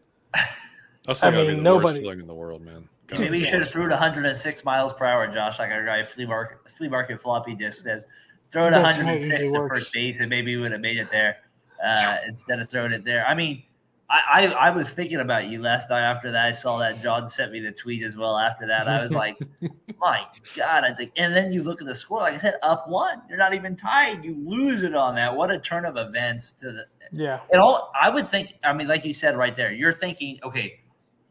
That's like, I mean, be the nobody. Worst feeling in the world, man. God, maybe you should have threw it one hundred six miles per hour, Josh. Like a guy flea market, flea market floppy disc says, throw it That's one hundred six to works. First base, and maybe we would have made it there uh, instead of throwing it there. I mean, I, I I was thinking about you last night after that. I saw that John sent me the tweet as well after that. I was like, my God. I think, and then you look at the score. Like I said, up one. You're not even tied. You lose it on that. What a turn of events to the yeah. And all I would think. I mean, like you said right there, you're thinking, okay.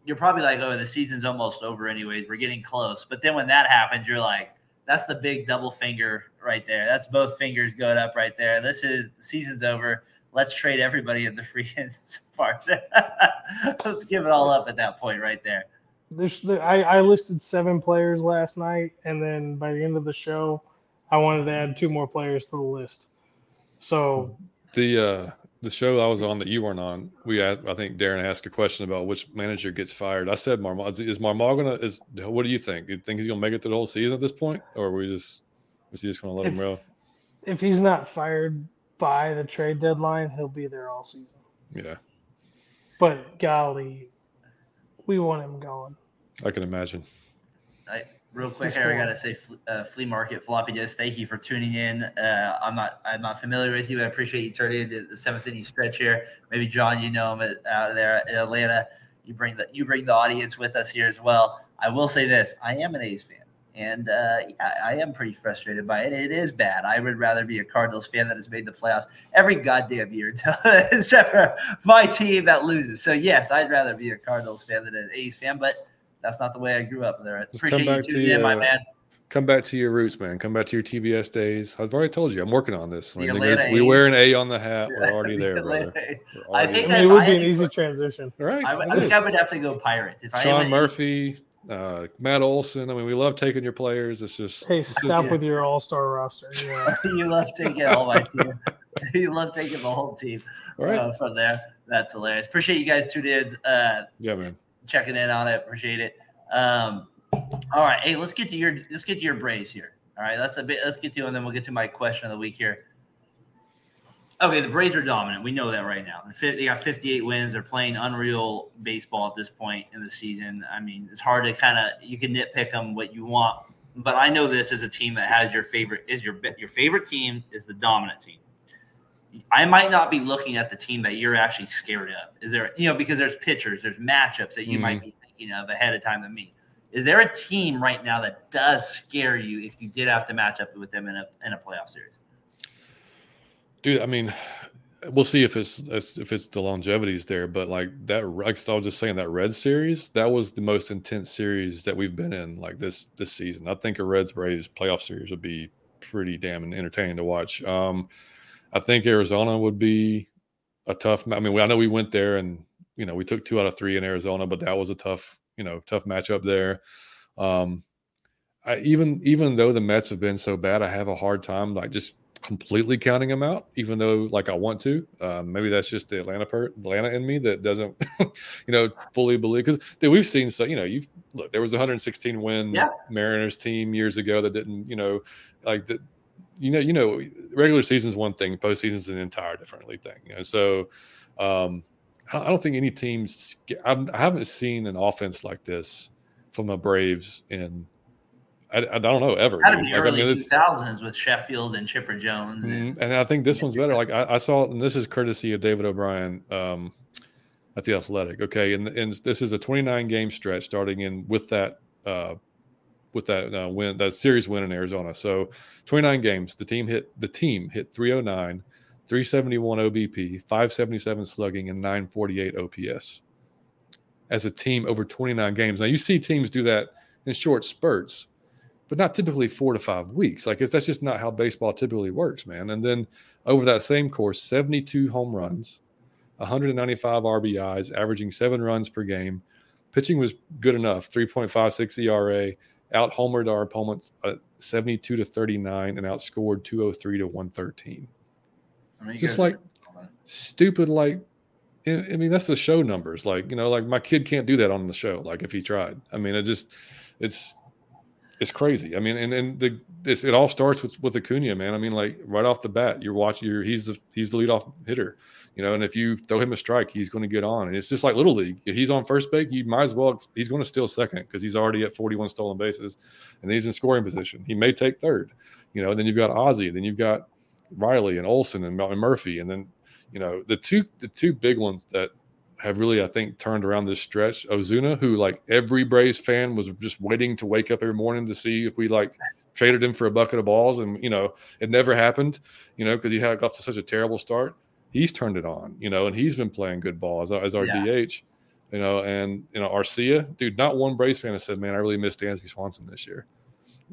You're probably like, oh, the season's almost over anyways. We're getting close. But then when that happens, you're like, that's the big double finger right there. That's both fingers going up right there. This is the season's over. Let's trade everybody in the free agent part. Let's give it all up at that point right there. There's, I, I listed seven players last night, and then by the end of the show, I wanted to add two more players to the list. So the uh... – the show I was on that you weren't on, we asked, I think Darren asked a question about which manager gets fired. I said, Marmol, is, is Marmol gonna? Is what do you think? You think he's gonna make it through the whole season at this point, or are we just is he just gonna let if, him roll? If he's not fired by the trade deadline, he'll be there all season. Yeah, but golly, we want him going. I can imagine. I- Real quick, here, I gotta say, uh, flea market floppy disc. Thank you for tuning in. Uh, I'm not, I'm not familiar with you. I appreciate you turning into the seventh inning stretch here. Maybe John, you know him out there in Atlanta. You bring the, you bring the audience with us here as well. I will say this: I am an A's fan, and uh, yeah, I am pretty frustrated by it. It is bad. I would rather be a Cardinals fan that has made the playoffs every goddamn year, except for my team that loses. So yes, I'd rather be a Cardinals fan than an A's fan, but. That's not the way I grew up there. Let's Appreciate you tuning to, in, uh, my man. Come back to your roots, man. Come back to your T B S days. I've already told you. I'm working on this. Like, niggas, we wear an A on the hat. We're already there, brother. We're already I think there. That it would I be an easy transition. All right. I, I think I would have to go Pirates. If Sean I Murphy, uh, Matt Olson. I mean, we love taking your players. It's just. Hey, stop with your all-star roster. Yeah. You love taking all my team. You love taking the whole team all right. uh, from there. That's hilarious. Appreciate you guys tuning in. Uh, yeah, man. Checking in on it, appreciate it. Um, all right, hey, let's get to your let's get to your Braves here. All right, let's a bit let's get to and then we'll get to my question of the week here. Okay, the Braves are dominant. We know that right now. They got fifty-eight wins. They're playing unreal baseball at this point in the season. I mean, it's hard to kind of you can nitpick them what you want, but I know this is a team that has your favorite is your your favorite team is the dominant team. I might not be looking at the team that you're actually scared of. Is there, you know, because there's pitchers, there's matchups that you mm-hmm. might be thinking of ahead of time than me. Is there a team right now that does scare you if you did have to match up with them in a in a playoff series? Dude, I mean, we'll see if it's if it's the longevity is there, but like that, like I was just saying, that Red series, that was the most intense series that we've been in like this this season. I think a Reds Braves playoff series would be pretty damn entertaining to watch. Um, I think Arizona would be a tough. I mean, I know we went there and, you know, we took two out of three in Arizona, but that was a tough, you know, tough matchup there. Um, I, even even though the Mets have been so bad, I have a hard time, like, just completely counting them out, even though, like, I want to. Um, maybe that's just the Atlanta part, Atlanta in me that doesn't, you know, fully believe. Because, dude, we've seen so, you know, you've look, there was a one hundred sixteen win yeah. Mariners team years ago that didn't, you know, like, the, You know, you know, regular season's one thing, postseason's an entire different league thing. You know, so um, I don't think any teams. I haven't seen an offense like this from the Braves in I, I don't know ever. Out of the early two thousands with Sheffield and Chipper Jones, and, and I think this one's better. Like I, I saw, and this is courtesy of David O'Brien um, at the Athletic. Okay, and and this is a twenty-nine game stretch starting in with that. Uh, with that uh, win, that series win in Arizona. So twenty-nine games, the team hit the team hit three oh nine, three seventy-one O B P, five seventy-seven slugging, and nine forty-eight O P S as a team over twenty-nine games. Now you see teams do that in short spurts, but not typically four to five weeks. Like it's, that's just not how baseball typically works, man. And then over that same course, seventy-two home runs, one ninety-five R B Is, averaging seven runs per game. Pitching was good enough, three point five six E R A, out homered our opponents uh, seventy-two to thirty-nine and outscored two oh three to one thirteen. I mean, just like stupid, like, I mean, that's the show numbers. Like, you know, like my kid can't do that on the show. Like if he tried, I mean, it just, it's, It's crazy. I mean, and and the this it all starts with with Acuña, man. I mean, like right off the bat, you're watching. You're he's the he's the leadoff hitter, you know. And if you throw him a strike, he's going to get on. And it's just like Little League. If he's on first base, you might as well. He's going to steal second because he's already at forty-one stolen bases, and he's in scoring position. He may take third, you know. And then you've got Ozzie, then you've got Riley and Olson and Murphy, and then you know the two the two big ones that have really, I think, turned around this stretch. Ozuna, who like every Braves fan was just waiting to wake up every morning to see if we like traded him for a bucket of balls. And, you know, it never happened, you know, because he had got to such a terrible start. He's turned it on, you know, and he's been playing good ball as, as our yeah. D H, you know, and, you know, Arcia, dude, not one Braves fan has said, man, I really miss Dansby Swanson this year.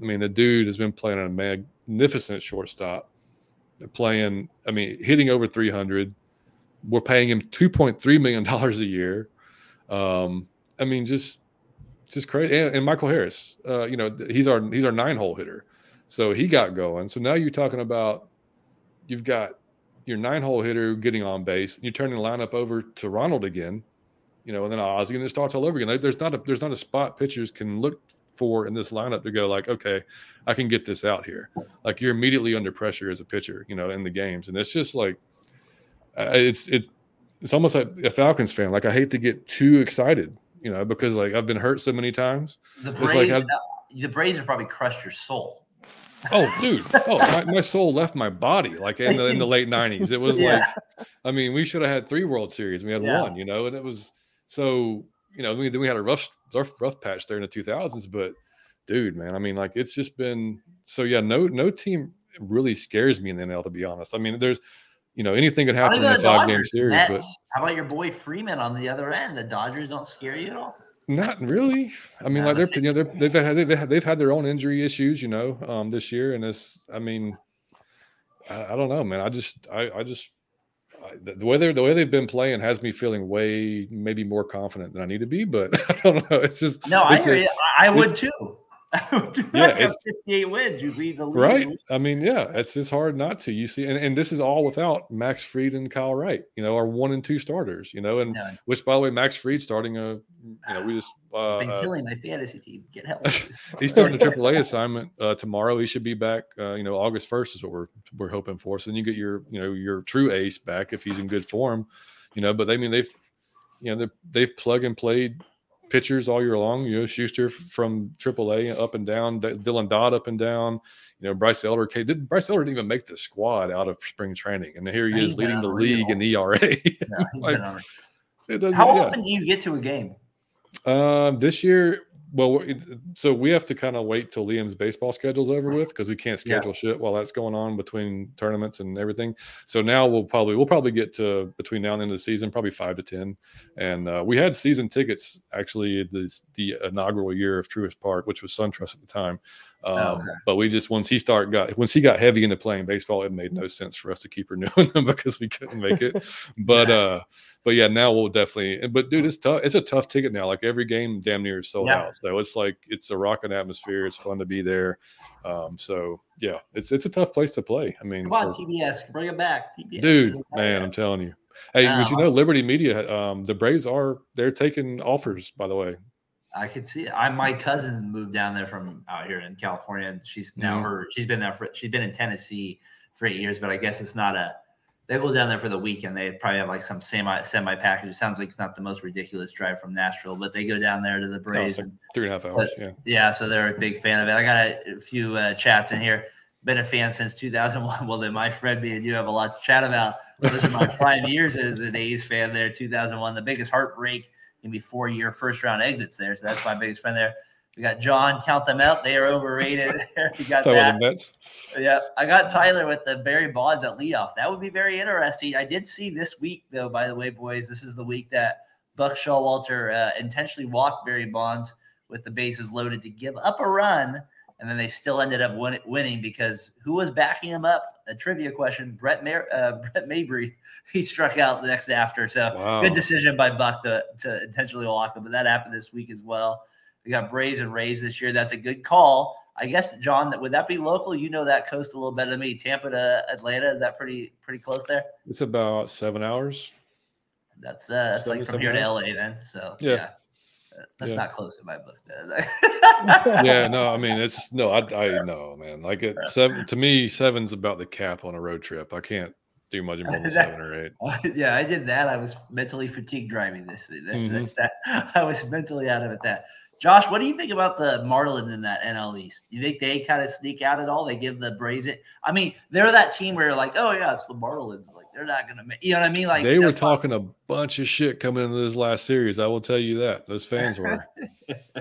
I mean, the dude has been playing a magnificent shortstop, playing, I mean, hitting over three hundred. We're paying him two point three million dollars a year. Um, I mean, just just crazy. And, and Michael Harris, uh, you know, he's our he's our nine-hole hitter. So he got going. So now you're talking about you've got your nine-hole hitter getting on base. You're turning the lineup over to Ronald again, you know, and then Ozzie, and it starts all over again. Like, there's not a there's not a spot pitchers can look for in this lineup to go like, okay, I can get this out here. Like you're immediately under pressure as a pitcher, you know, in the games. And it's just like, It's it, it's almost like a Falcons fan. Like I hate to get too excited, you know, because like I've been hurt so many times. The Braves, it's like the Braves have probably crushed your soul. Oh, dude! Oh, my, my soul left my body. Like in the in the late nineties, it was yeah. like, I mean, we should have had three World Series. We had yeah. one, you know, and it was so you know. We, then we had a rough, rough, rough patch there in the two thousands. But dude, man, I mean, like it's just been so. Yeah, no, no team really scares me in the N L, to be honest. I mean, there's. You know, anything could happen in a five-game series. Nets. But how about your boy Freeman on the other end? The Dodgers don't scare you at all? Not really. I mean, no, like they're you know they're, they've had they've had, they've had their own injury issues, you know, um, this year, and it's I mean, I, I don't know, man. I just I I just I, the way they're the way they've been playing has me feeling way maybe more confident than I need to be, but I don't know. It's just no. It's I a, I would too. yeah, it's fifty-eight wins. You lead the league, right? I mean, yeah, it's it's hard not to. You see, and, and this is all without Max Fried and Kyle Wright. You know, our one and two starters. You know, and no. which, by the way, Max Fried starting a. You know, we just uh, been killing my fantasy team. Get help! He's starting a triple A assignment uh, tomorrow. He should be back. Uh, you know, August first is what we're we're hoping for. So then you get your you know your true ace back if he's in good form. You know, but I mean they've you know they've plug and played pitchers all year long, you know, Schuster from triple A up and down, Dylan Dodd up and down, you know, Bryce Elder. Did, Bryce Elder didn't even make the squad out of spring training, and here he and is leading the league in E R A. No, like, it How yeah. often do you get to a game? Uh, this year, well, so we have to kind of wait till Liam's baseball schedule's over with because we can't schedule yeah. shit while that's going on between tournaments and everything. So now we'll probably we'll probably get to between now and the end of the season, probably five to ten. And uh, we had season tickets actually the the inaugural year of Truist Park, which was SunTrust at the time. Um, oh, okay. But we just once he started got once he got heavy into playing baseball, it made no sense for us to keep renewing them because we couldn't make it. But uh, but yeah, now we'll definitely. But dude, it's tough. It's a tough ticket now. Like every game, damn near is sold yeah. out. So it's like it's a rocking atmosphere. It's fun to be there. Um, so yeah, it's it's a tough place to play. I mean, come on, for, T B S, bring it back, T B S. Dude. Man, I'm telling you. Hey, um, but you know, Liberty Media, um, the Braves are they're taking offers. By the way. I could see it. I my cousin moved down there from out here in California, and she's now mm-hmm. her she's been there for she's been in Tennessee for eight years, but I guess it's not a they go down there for the weekend. They probably have like some semi semi package. It sounds like it's not the most ridiculous drive from Nashville, but they go down there to the Braves. No, like three and a half hours. But, yeah, yeah. So they're a big fan of it. I got a few uh, chats in here. Been a fan since two thousand one. Well, then my friend, me and you have a lot to chat about. Those are my prime years as an A's fan. There, two thousand one, the biggest heartbreak. Gonna be four-year first-round exits there, so that's my biggest friend there. We got John, count them out. They are overrated. We got that. The yeah, I got Tyler with the Barry Bonds at leadoff. That would be very interesting. I did see this week, though. By the way, boys, this is the week that Buck Showalter uh, intentionally walked Barry Bonds with the bases loaded to give up a run, and then they still ended up win- winning because who was backing him up? A trivia question, Brett, Mar- uh, Brett Mabry, he struck out the next after. So wow. Good decision by Buck to, to intentionally walk him. But that happened this week as well. We got Braves and Rays this year. That's a good call. I guess, John, would that be local? You know that coast a little better than me. Tampa to Atlanta, is that pretty pretty close there? It's about seven hours. That's uh, that's seven, like from here hours. To L A then. So, yeah. yeah. that's yeah. not close to my book. yeah, no, I mean it's no, I I know, man. Like at seven, to me, seven's about the cap on a road trip. I can't do much more than seven or eight. Yeah, I did that. I was mentally fatigued driving this. That, mm-hmm. that's that. I was mentally out of it. That Josh, what do you think about the Marlins in that N L East? You think they kind of sneak out at all? They give the Braves it. I mean, they're that team where you're like, oh yeah, it's the Marlins. Like they're not gonna make. You know what I mean? Like they were talking a bunch of shit coming into this last series. I will tell you that those fans were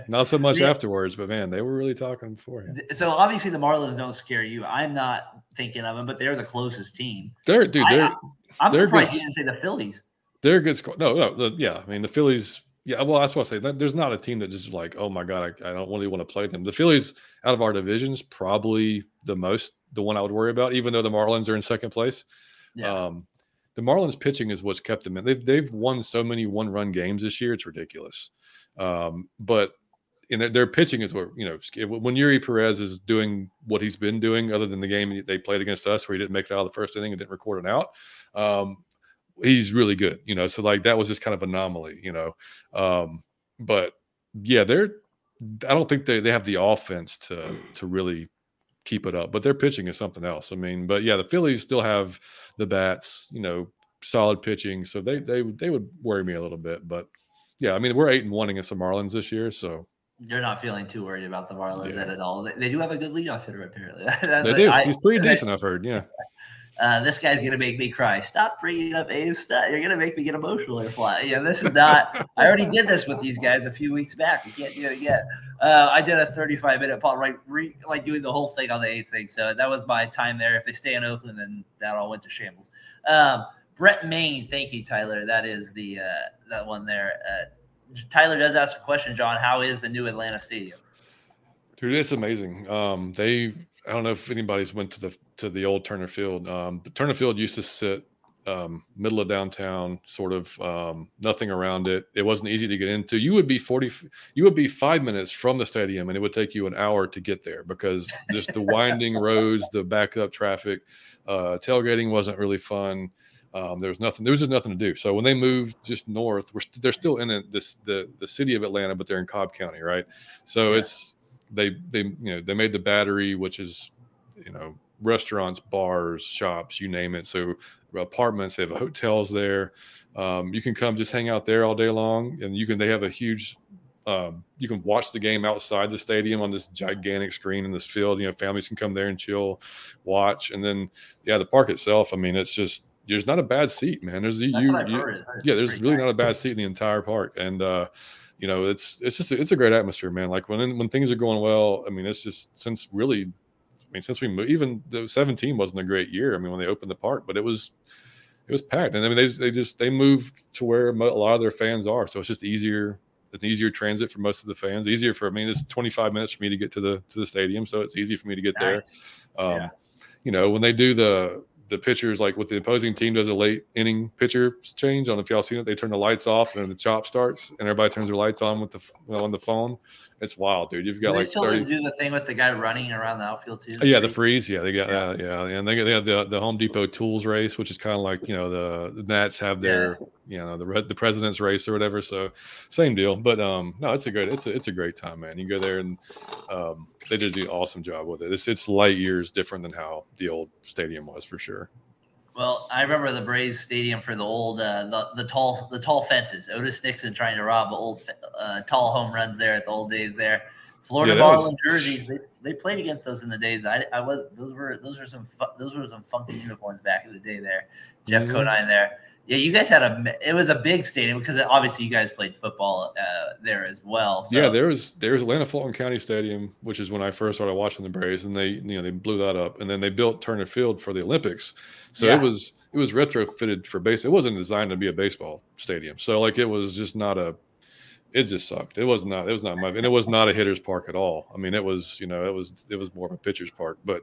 not so much yeah. afterwards, but man, they were really talking beforehand. So obviously the Marlins don't scare you. I'm not thinking of them, but they're the closest team. They're dude. They're, I, I'm they're surprised good, you didn't say the Phillies. They're good. Score. No, no, the, yeah. I mean the Phillies. Yeah, well, that's what I say. There's not a team that just like, oh my God, I, I don't really want to play them. The Phillies, out of our divisions, probably the most, the one I would worry about, even though the Marlins are in second place. Yeah. Um, the Marlins pitching is what's kept them in. They've, they've won so many one-run games this year. It's ridiculous. Um, but in their, their pitching is what, you know, when Yuri Perez is doing what he's been doing, other than the game they played against us where he didn't make it out of the first inning and didn't record an out. Um, He's really good, you know, so like that was just kind of anomaly, you know, um, but yeah, they're, I don't think they, they have the offense to, to really keep it up, but their pitching is something else. I mean, but yeah, the Phillies still have the bats, you know, solid pitching. So they, they, they would worry me a little bit, but yeah, I mean, we're eight and one against the Marlins this year. So you're not feeling too worried about the Marlins yeah. at all. They, they do have a good leadoff hitter apparently. That's they like, do. I, He's pretty I, decent. I've heard. Yeah. Uh, this guy's going to make me cry. Stop bringing up A's stuff. You're going to make me get emotional or fly. Yeah, this is not – I already did this with these guys a few weeks back. We can't do it again. Uh, I did a thirty-five minute pod, right, re, like doing the whole thing on the A's thing. So that was my time there. If they stay in Oakland, then that all went to shambles. Um, Brett Maine, thank you, Tyler. That is the uh, that one there. Uh, Tyler does ask a question, John. How is the new Atlanta Stadium? Dude, it's amazing. Um, they – I don't know if anybody's went to the to the old Turner Field. Um, but Turner Field used to sit um, middle of downtown, sort of um, nothing around it. It wasn't easy to get into. You would be forty, you would be five minutes from the stadium, and it would take you an hour to get there because just the winding roads, the backup traffic, uh, tailgating wasn't really fun. Um, there was nothing. There was just nothing to do. So when they moved just north, we're st- they're still in a, this the the city of Atlanta, but they're in Cobb County, right? So yeah. it's. They, they, you know, they made the Battery, which is, you know, restaurants, bars, shops, you name it. So apartments, they have hotels there. Um, you can come just hang out there all day long, and you can. They have a huge. Um, you can watch the game outside the stadium on this gigantic screen in this field. You know, families can come there and chill, watch, and then yeah, the park itself. I mean, it's just there's not a bad seat, man. There's you, you yeah, there's really not a bad seat in the entire park, and. uh You know, it's it's just it's a great atmosphere, man. Like when when things are going well, I mean, it's just since really, I mean, since we moved, even though seventeen wasn't a great year. I mean, when they opened the park, but it was it was packed, and I mean, they they just they moved to where a lot of their fans are, so it's just easier. It's an easier transit for most of the fans. Easier for I mean, it's twenty-five minutes for me to get to the to the stadium, so it's easy for me to get nice. there. Um, yeah. You know, when they do the. The pitchers, like what the opposing team does a late inning pitcher change. I don't know if y'all seen it. They turn the lights off and then the chop starts, and everybody turns their lights on with the on the phone. It's wild, dude. You've got like thirty. Do the thing with the guy running around the outfield too. Yeah, the freeze. Yeah, they got yeah, uh, yeah. and they got they have the the Home Depot tools race, which is kind of like you know the, the Nats have their yeah. you know the the President's race or whatever. So same deal, but um no, it's a good it's a it's a great time, man. You go there and um they did an awesome job with it. It's it's light years different than how the old stadium was for sure. Well, I remember the Braves Stadium for the old uh, the the tall the tall fences. Otis Nixon trying to rob old uh, tall home runs there at the old days there. Florida yeah, Marlins jerseys they, they played against those in the days. I, I was those were those were some fu- those were some funky uniforms back in the day there. Jeff mm-hmm. Conine there. Yeah, you guys had a it was a big stadium because obviously you guys played football uh, there as well. So. Yeah, there was there was Atlanta Fulton County Stadium, which is when I first started watching the Braves, and they you know they blew that up, and then they built Turner Field for the Olympics. So yeah. it was it was retrofitted for baseball. It wasn't designed to be a baseball stadium, so like it was just not a. It just sucked. It was not. It was not my. And it was not a hitter's park at all. I mean, it was. You know, it was. It was more of a pitcher's park. But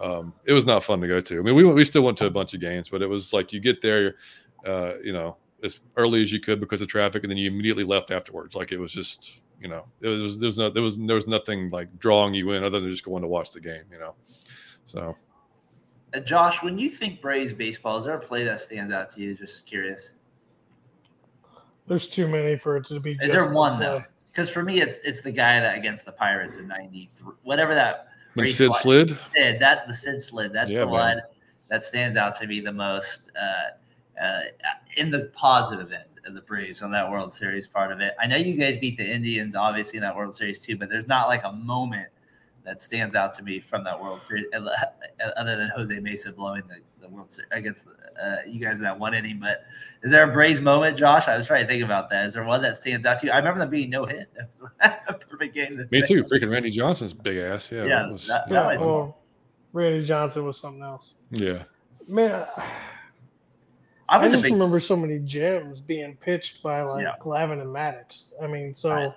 um, it was not fun to go to. I mean, we we still went to a bunch of games, but it was like you get there. Uh, you know, as early as you could because of traffic, and then you immediately left afterwards. Like it was just, you know, it was there's no there was there was nothing like drawing you in other than just going to watch the game, you know. So, uh, Josh, when you think Braves baseball, is there a play that stands out to you? Just curious. There's too many for it to be. Is there one though? because for me, it's it's the guy that against the Pirates in ninety-three, whatever that. When Sid was. slid? Sid, that, the Sid slid. That's yeah, the one man. that stands out to me the most uh, uh, in the positive end of the Braves on that World Series part of it. I know you guys beat the Indians, obviously, in that World Series too, but there's not like a moment that stands out to me from that World Series, other than Jose Mesa blowing the, the World Series against uh, you guys in that one inning. But is there a Braves moment, Josh? I was trying to think about that. Is there one that stands out to you? I remember them being no hit. A perfect game. To me too. Freaking Randy Johnson's big ass. Yeah. Yeah. That was, that, that was, well, Randy Johnson was something else. Yeah. Man, I, I, I just big, remember so many gems being pitched by like yeah. Glavine and Maddux. I mean, so. I,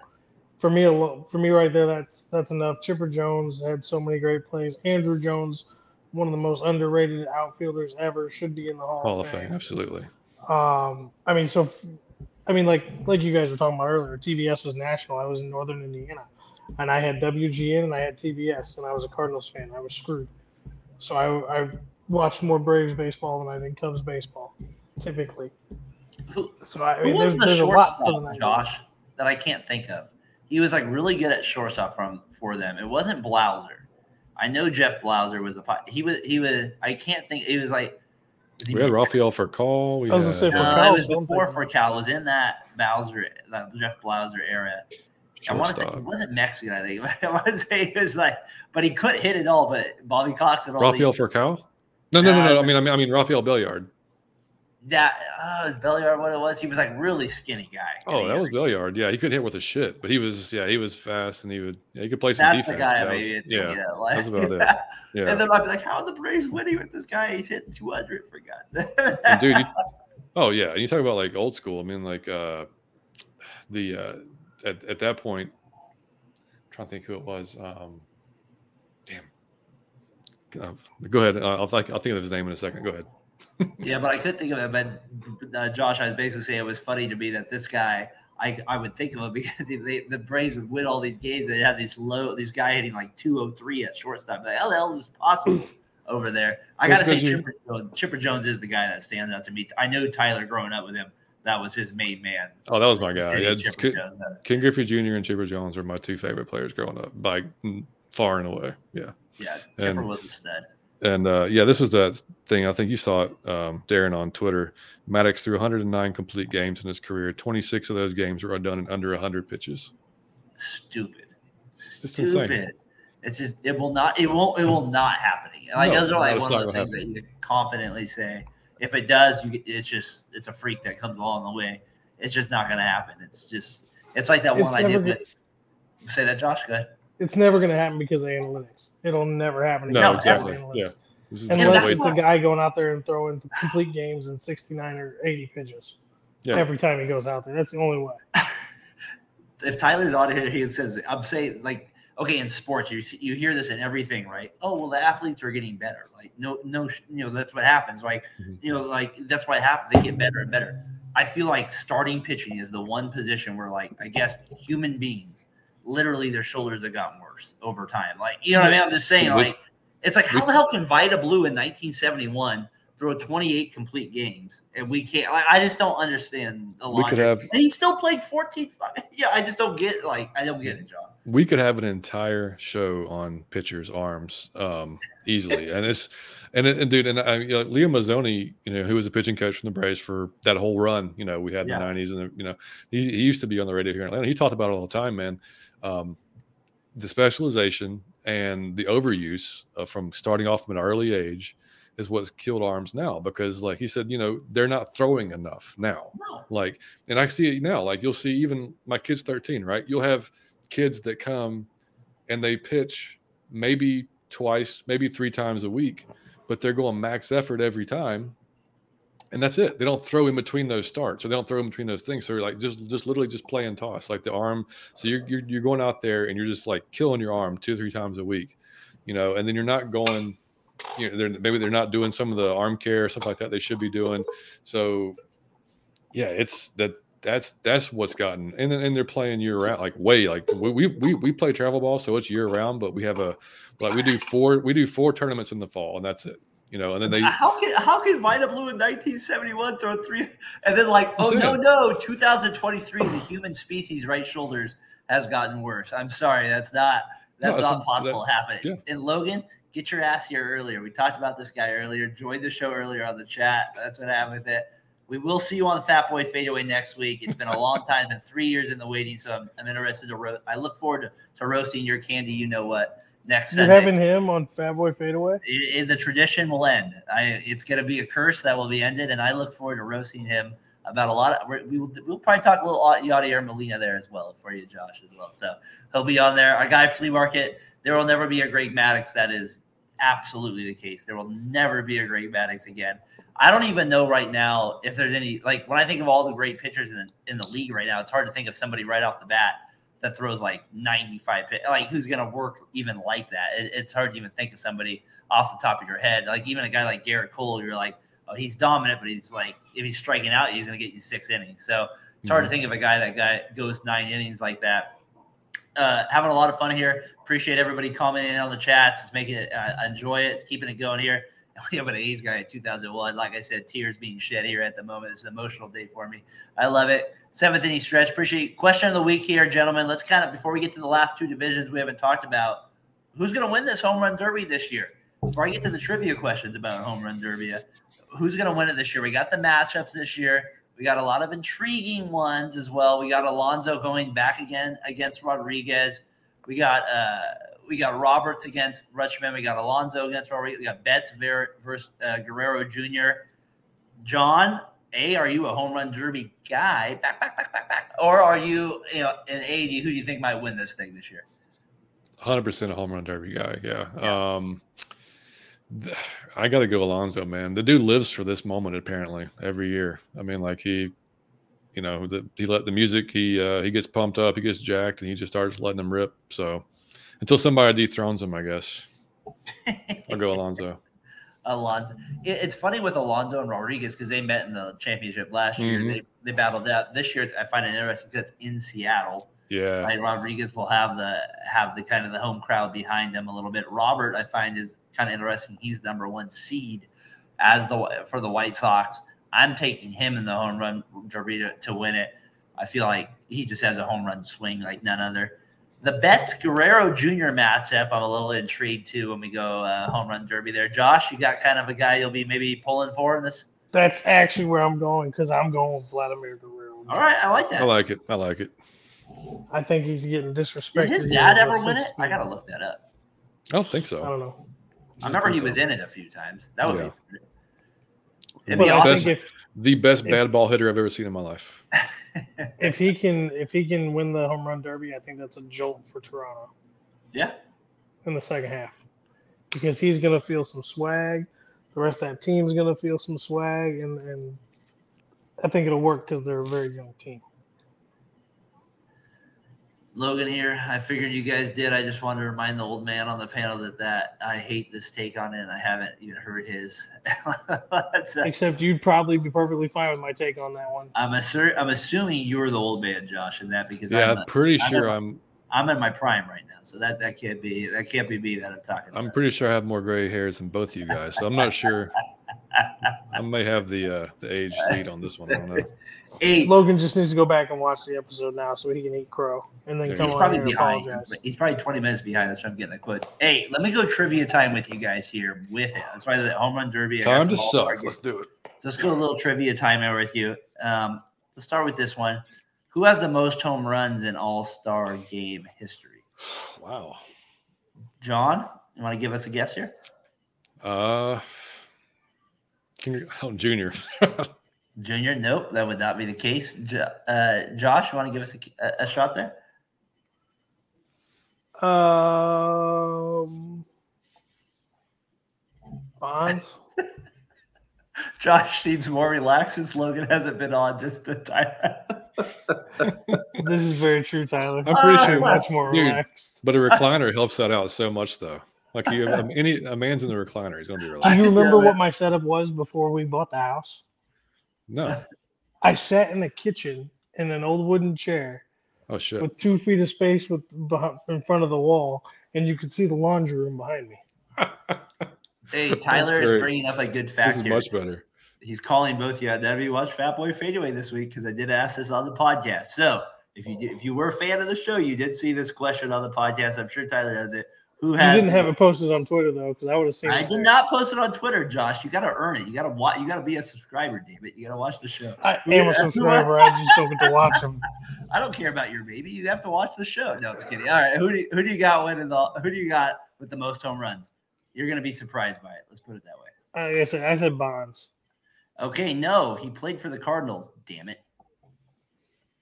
For me, for me, right there, that's that's enough. Chipper Jones had so many great plays. Andrew Jones, one of the most underrated outfielders ever, should be in the Hall, Hall of Fame. Fame. Absolutely. Um, I mean, so, I mean, like like you guys were talking about earlier, T B S was national. I was in Northern Indiana, and I had W G N and I had T B S, and I was a Cardinals fan. I was screwed. So I, I watched more Braves baseball than I did Cubs baseball, typically. So I mean, Who was there's, the there's a lot for Josh, that I can't think of? He was like really good at shortstop from for them. It wasn't Blauser. I know Jeff Blauser was a he was he was I can't think it was like was he we had Rafael Furcal. We I was had, say Furcal. No, it was before Furcal. It was in that Blauser that Jeff Blauser era. Shortstop. I want to say it wasn't Mexican. I think I want to say it was like, but he couldn't hit it all. But Bobby Cox and all. Rafael Furcal. No, no, no, no. I mean, I mean, I mean Rafael Belliard. That oh, is Belliard what it was? He was like really skinny guy. Oh, that was Belliard. Yeah, he could hit with a shit, but he was yeah, he was fast and he would yeah, he could play some That's defense. That's the guy, maybe. Yeah, yeah like, that's about yeah. it. Yeah, and then I'd be like, how are the Braves winning with this guy? He's hitting two hundred for God. Dude, you, oh yeah, and you talk about like old school. I mean, like uh, the uh, at at that point, I'm trying to think who it was. Um, damn. Uh, go ahead. Uh, I'll think I'll think of his name in a second. Go ahead. Yeah, but I could think of it. But uh, Josh, I was basically saying it was funny to me that this guy, I I would think of him because they, the Braves would win all these games. They had these low, these guy hitting like two oh three at shortstop. Like, how the hell is this possible over there? I got to say, Chipper Jones, Chipper Jones is the guy that stands out to me. I know Tyler growing up with him. That was his main man. Oh, that was my guy. Yeah, Ken, Ken Griffey Junior and Chipper Jones were my two favorite players growing up by far and away. Yeah. Yeah, Chipper and, was a stud. And, uh, yeah, this was that thing. I think you saw it, um, Darren, on Twitter. Maddux threw one hundred nine complete games in his career. twenty-six of those games were done in under one hundred pitches. Stupid. It's just Stupid. insane. It's just – it will not – it won't – it will not happen again. Like, no, those are, like, no, one of those things happen. that you confidently say. If it does, you, it's just – it's a freak that comes along the way. It's just not going to happen. It's just – it's like that it's one I did with – say that, Josh? Go ahead. It's never going to happen because of analytics. It'll never happen. No, exactly. Yeah. Unless it's a guy going out there and throwing complete games in sixty-nine or eighty pitches yeah. every time he goes out there. That's the only way. If Tyler's on here, he says, I'm saying, like, okay, in sports, you you hear this in everything, right? Oh, well, the athletes are getting better. Like, no, no, you know, that's what happens. Like, mm-hmm. you know, like, that's what happens. They get better and better. I feel like starting pitching is the one position where, like, I guess human beings, literally their shoulders have gotten worse over time. Like, you know what I mean? I'm just saying, like, it's like, how the hell can Vida Blue in nineteen seventy-one throw twenty-eight complete games? And we can't, like, I just don't understand the logic. We could have, and he still played fourteen. Yeah. I just don't get, like, I don't get it, John. We could have an entire show on pitchers' arms um, easily. and it's, and, it, and dude, and I, you know, Leo Mazzoni, you know, who was a pitching coach from the Braves for that whole run, you know, we had in yeah. the nineties and, the, you know, he, he used to be on the radio here in Atlanta. He talked about it all the time, man. Um, the specialization and the overuse uh, from starting off from an early age is what's killed arms now, because like he said, you know, they're not throwing enough now. No. Like, and I see it now, like you'll see even my kid's thirteen, right? You'll have kids that come and they pitch maybe twice, maybe three times a week, but they're going max effort every time. And that's it. They don't throw in between those starts, or they don't throw in between those things. So you're like just, just literally just play and toss, like the arm. So you're, you're you're going out there and you're just like killing your arm two or three times a week, you know. And then you're not going, you know, they're, maybe they're not doing some of the arm care or something like that they should be doing. So yeah, it's that that's that's what's gotten. And then and they're playing year round, like way like we we we play travel ball, so it's year round. But we have a like we do four we do four tournaments in the fall, and that's it. You know, and then they how can how can Vida Blue in nineteen seventy-one throw three, and then like oh no no two thousand twenty-three the human species right shoulders has gotten worse. I'm sorry. That's not that's, no, that's not possible that, happening. Yeah. And Logan, get your ass here earlier. We talked about this guy earlier. Joined the show earlier on the chat. That's what happened with it. We will see you on Fat Boy Fadeaway next week. It's been a long time. It's been three years in the waiting, so I'm, I'm interested to roast. I look forward to, to roasting your candy, you know what, next You're Sunday. You're having him on Fat Boy Fadeaway? It, it, the tradition will end. I, it's going to be a curse that will be ended, and I look forward to roasting him about a lot. Of, we will, we'll probably talk a little Yadier Molina there as well for you, Josh, as well. So he'll be on there. Our guy, Flea Market, there will never be a Greg Maddux. That is absolutely the case. There will never be a Greg Maddux again. I don't even know right now if there's any, like when I think of all the great pitchers in the, in the league right now, it's hard to think of somebody right off the bat that throws like ninety-five, pitch, like who's going to work even like that. It, it's hard to even think of somebody off the top of your head. Like even a guy like Garrett Cole, you're like, oh, he's dominant, but he's like, if he's striking out, he's going to get you six innings. So it's hard mm-hmm. to think of a guy that guy goes nine innings like that. Uh, having a lot of fun here. Appreciate everybody commenting on the chat. Just making it, uh, enjoy it. It's keeping it going here. We have an A's guy in two thousand one. Like I said, tears being shed here at the moment. It's an emotional day for me. I love it. Seventh inning stretch. Appreciate it. Question of the week here, gentlemen. Let's kind of, before we get to the last two divisions we haven't talked about, who's going to win this home run derby this year? Before I get to the trivia questions about home run derby, who's going to win it this year? We got the matchups this year. We got a lot of intriguing ones as well. We got Alonso going back again against Rodriguez. We got uh, we got Roberts against Rutschman. We got Alonso against Rodriguez. We got Betts versus uh, Guerrero Junior John, A, are you a home run derby guy? Back, back, back, back, back. Or are you, you know, an A, who do you think might win this thing this year? one hundred percent a home run derby guy, yeah. yeah. Um, I got to go Alonso, man. The dude lives for this moment, apparently, every year. I mean, like he, you know, the, he let the music, he uh, he gets pumped up, he gets jacked, and he just starts letting them rip. So until somebody dethrones him, I guess. I'll go Alonso. Alonso. It, it's funny with Alonso and Rodriguez because they met in the championship last year. Mm-hmm. They, they battled out. This year, it's, I find it interesting because it's in Seattle. Yeah. Right? Rodriguez will have the have the kind of the home crowd behind him a little bit. Robert, I find, is kind of interesting. He's number one seed as the for the White Sox. I'm taking him in the home run derby to, to win it. I feel like he just has a home run swing like none other. The Betts Guerrero Junior matchup, I'm a little intrigued too when we go uh, home run derby there. Josh, you got kind of a guy you'll be maybe pulling for in this? That's actually where I'm going because I'm going with Vladimir Guerrero. All right, I like that. I like it. I like it. I think he's getting disrespected. Did his dad ever win it? I gotta look that up. I don't think so. I don't know. I remember he was in it a few times. That would yeah. be, it'd be awesome. best, if, the best if, bad ball hitter I've ever seen in my life. If he can, if he can win the home run derby, I think that's a jolt for Toronto. Yeah, in the second half, because he's gonna feel some swag. The rest of that team's gonna feel some swag, and and I think it'll work because they're a very young team. Logan here. I figured you guys did. I just wanted to remind the old man on the panel that, that I hate this take on it. And I haven't even heard his. a, Except you'd probably be perfectly fine with my take on that one. I'm assur- I'm assuming you're the old man, Josh, in that because yeah, I'm a, pretty I'm sure a, I'm. I'm in my prime right now, so that, that can't be that can't be me that I'm talking. I'm about. pretty sure I have more gray hairs than both of you guys, so I'm not sure. I may have the uh, the age lead on this one. I don't know. Eight. Logan just needs to go back and watch the episode now so he can eat crow and then there come he's on probably behind. Apologize. He's probably twenty minutes behind. That's why I'm getting that quote. Hey, let me go trivia time with you guys here with it. That's why the home run derby. Time to suck. Targets. Let's do it. So let's go a little trivia time here with you. Um, let's start with this one. Who has the most home runs in all-star game history? Wow. John, you want to give us a guess here? Uh. Oh, Junior. Junior, nope, that would not be the case. Uh, Josh, you want to give us a, a shot there? Um, Bonds. Josh seems more relaxed since Logan hasn't been on just a time. This is very true, Tyler. I'm pretty uh, sure well, much more dude, relaxed. But a recliner helps that out so much, though. Like you, have, um, any a man's in the recliner, he's gonna be relaxed. Do you remember yeah, what my setup was before we bought the house? No. I sat in the kitchen in an old wooden chair. Oh shit! With two feet of space with behind, in front of the wall, and you could see the laundry room behind me. Hey, Tyler is bringing up a good fact. This is here. Much better. He's calling both you out. That'd be watch Fat Boy Fadeaway this week because I did ask this on the podcast. So if you did, if you were a fan of the show, you did see this question on the podcast. I'm sure Tyler has it. Who has? You didn't have it posted on Twitter though, because I would have seen. I it did there. Not post it on Twitter, Josh. You got to earn it. You got to watch. You got to be a subscriber, damn it. You got to watch the show. I am a subscriber. I just don't get to watch them. I don't care about your baby. You have to watch the show. No, it's kidding. All right, who do you, who do you got winning the? Who do you got with the most home runs? You're gonna be surprised by it. Let's put it that way. Like I said, I said Bonds. Okay, no, he played for the Cardinals. Damn it.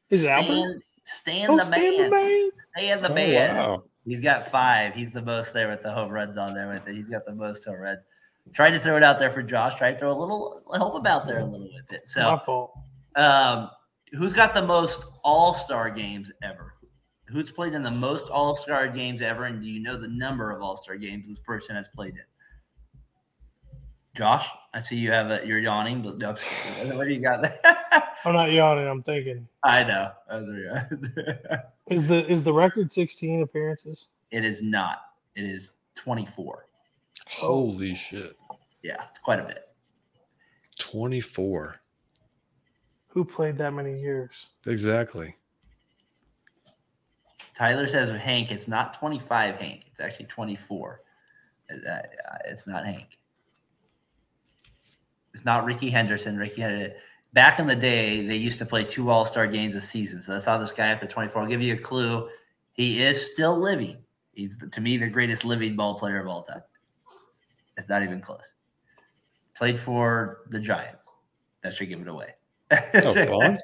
Is it Albert? Stan oh, the man. man. Stan the oh, man. Wow. He's got five. He's the most there with the home runs on there with it. He's got the most home runs. Trying to throw it out there for Josh. Trying to throw a little help about there a little with it. So, my fault. Um, who's got the most all-star games ever? Who's played in the most all-star games ever? And do you know the number of all-star games this person has played in? Josh, I see you have a, you're yawning, but no, what do you got there? I'm not yawning. I'm thinking. I know. Is the is the record sixteen appearances? It is not. It is twenty-four. Holy shit! Yeah, it's quite a bit. twenty-four. Who played that many years? Exactly. Tyler says Hank. It's not twenty-five, Hank. It's actually twenty-four. It's not Hank. It's not Ricky Henderson. Ricky Henderson. Back in the day, they used to play two all-star games a season. So that's how this guy up at twenty-four. I'll give you a clue. He is still living. He's, to me, the greatest living ball player of all time. It's not even close. Played for the Giants. That should give it away. Oh, Bonds?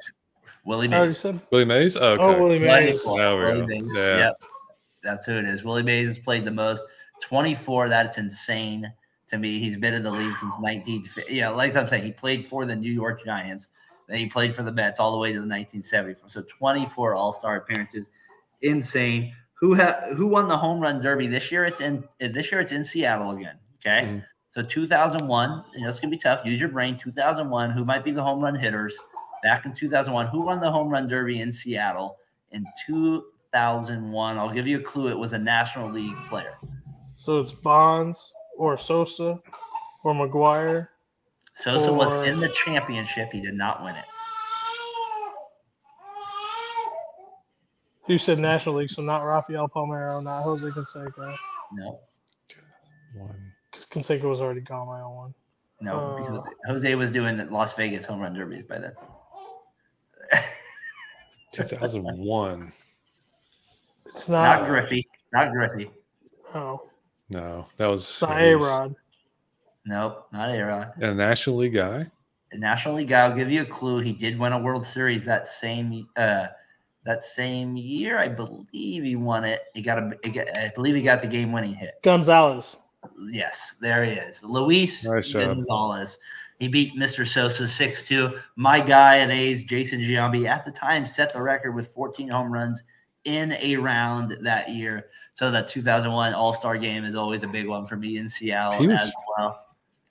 Willie Mays. Oh, Willie Mays? Oh, okay. Oh, Willie Mays. There we Willie Mays. Yeah. Yep. That's who it is. Willie Mays has played the most. twenty-four, that's insane. To me, he's been in the league since nineteen fifty. Yeah, like I'm saying, he played for the New York Giants. Then he played for the Mets all the way to the nineteen seventy-four. So twenty-four All-Star appearances, insane. Who ha- who won the home run derby this year? It's in this year. It's in Seattle again. Okay, mm-hmm. So two thousand one. You know it's gonna be tough. Use your brain. two thousand one. Who might be the home run hitters back in two thousand one? Who won the home run derby in Seattle in two thousand one? I'll give you a clue. It was a National League player. So it's Bonds. Or Sosa, or Maguire. Sosa or... was in the championship. He did not win it. You said National League, so not Rafael Palmeiro, not Jose Canseco. No. One. Canseco was already gone by one. No, uh... because Jose was doing Las Vegas home run derbies by then. two thousand one. It's not... not Griffey. Not Griffey. Oh. No, that was A-Rod. Nope, not A-Rod. A National League guy. A National League guy. I'll give you a clue. He did win a World Series that same uh, that same year. I believe he won it. He got a. He got, I believe he got the game-winning hit. Gonzalez. Yes, there he is, Luis nice Gonzalez. He beat Mister Sosa six two. My guy at A's, Jason Giambi, at the time set the record with fourteen home runs in a round that year. So that two thousand one All-Star game is always a big one for me in Seattle he was, as well.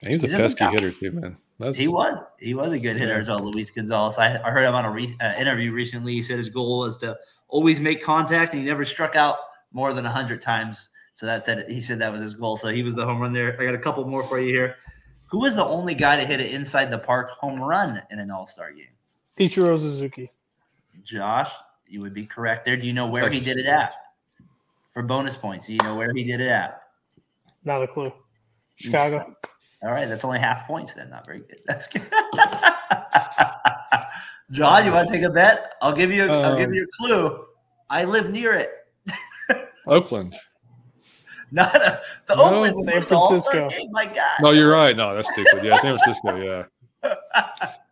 He's, he's a pesky hitter too, man. That's, he was. He was a good hitter as well, Luis Gonzalez. I, I heard him on an re- uh, interview recently. He said his goal was to always make contact, and he never struck out more than one hundred times. So that said, he said that was his goal. So he was the home run there. I got a couple more for you here. Who was the only guy to hit an inside-the-park home run in an All-Star game? Ichiro Suzuki. Josh, you would be correct there. Do you know where Texas he did it at? For bonus points, do you know where he did it at? Not a clue. Chicago. All right, that's only half points then. Not very good. That's good. John, you want to take a bet? I'll give you. Um, I'll give you a clue. I live near it. Oakland. Not a, the no, Oakland. San Francisco. Game, my God. No, you're right. No, that's stupid. Yeah, San Francisco. Yeah.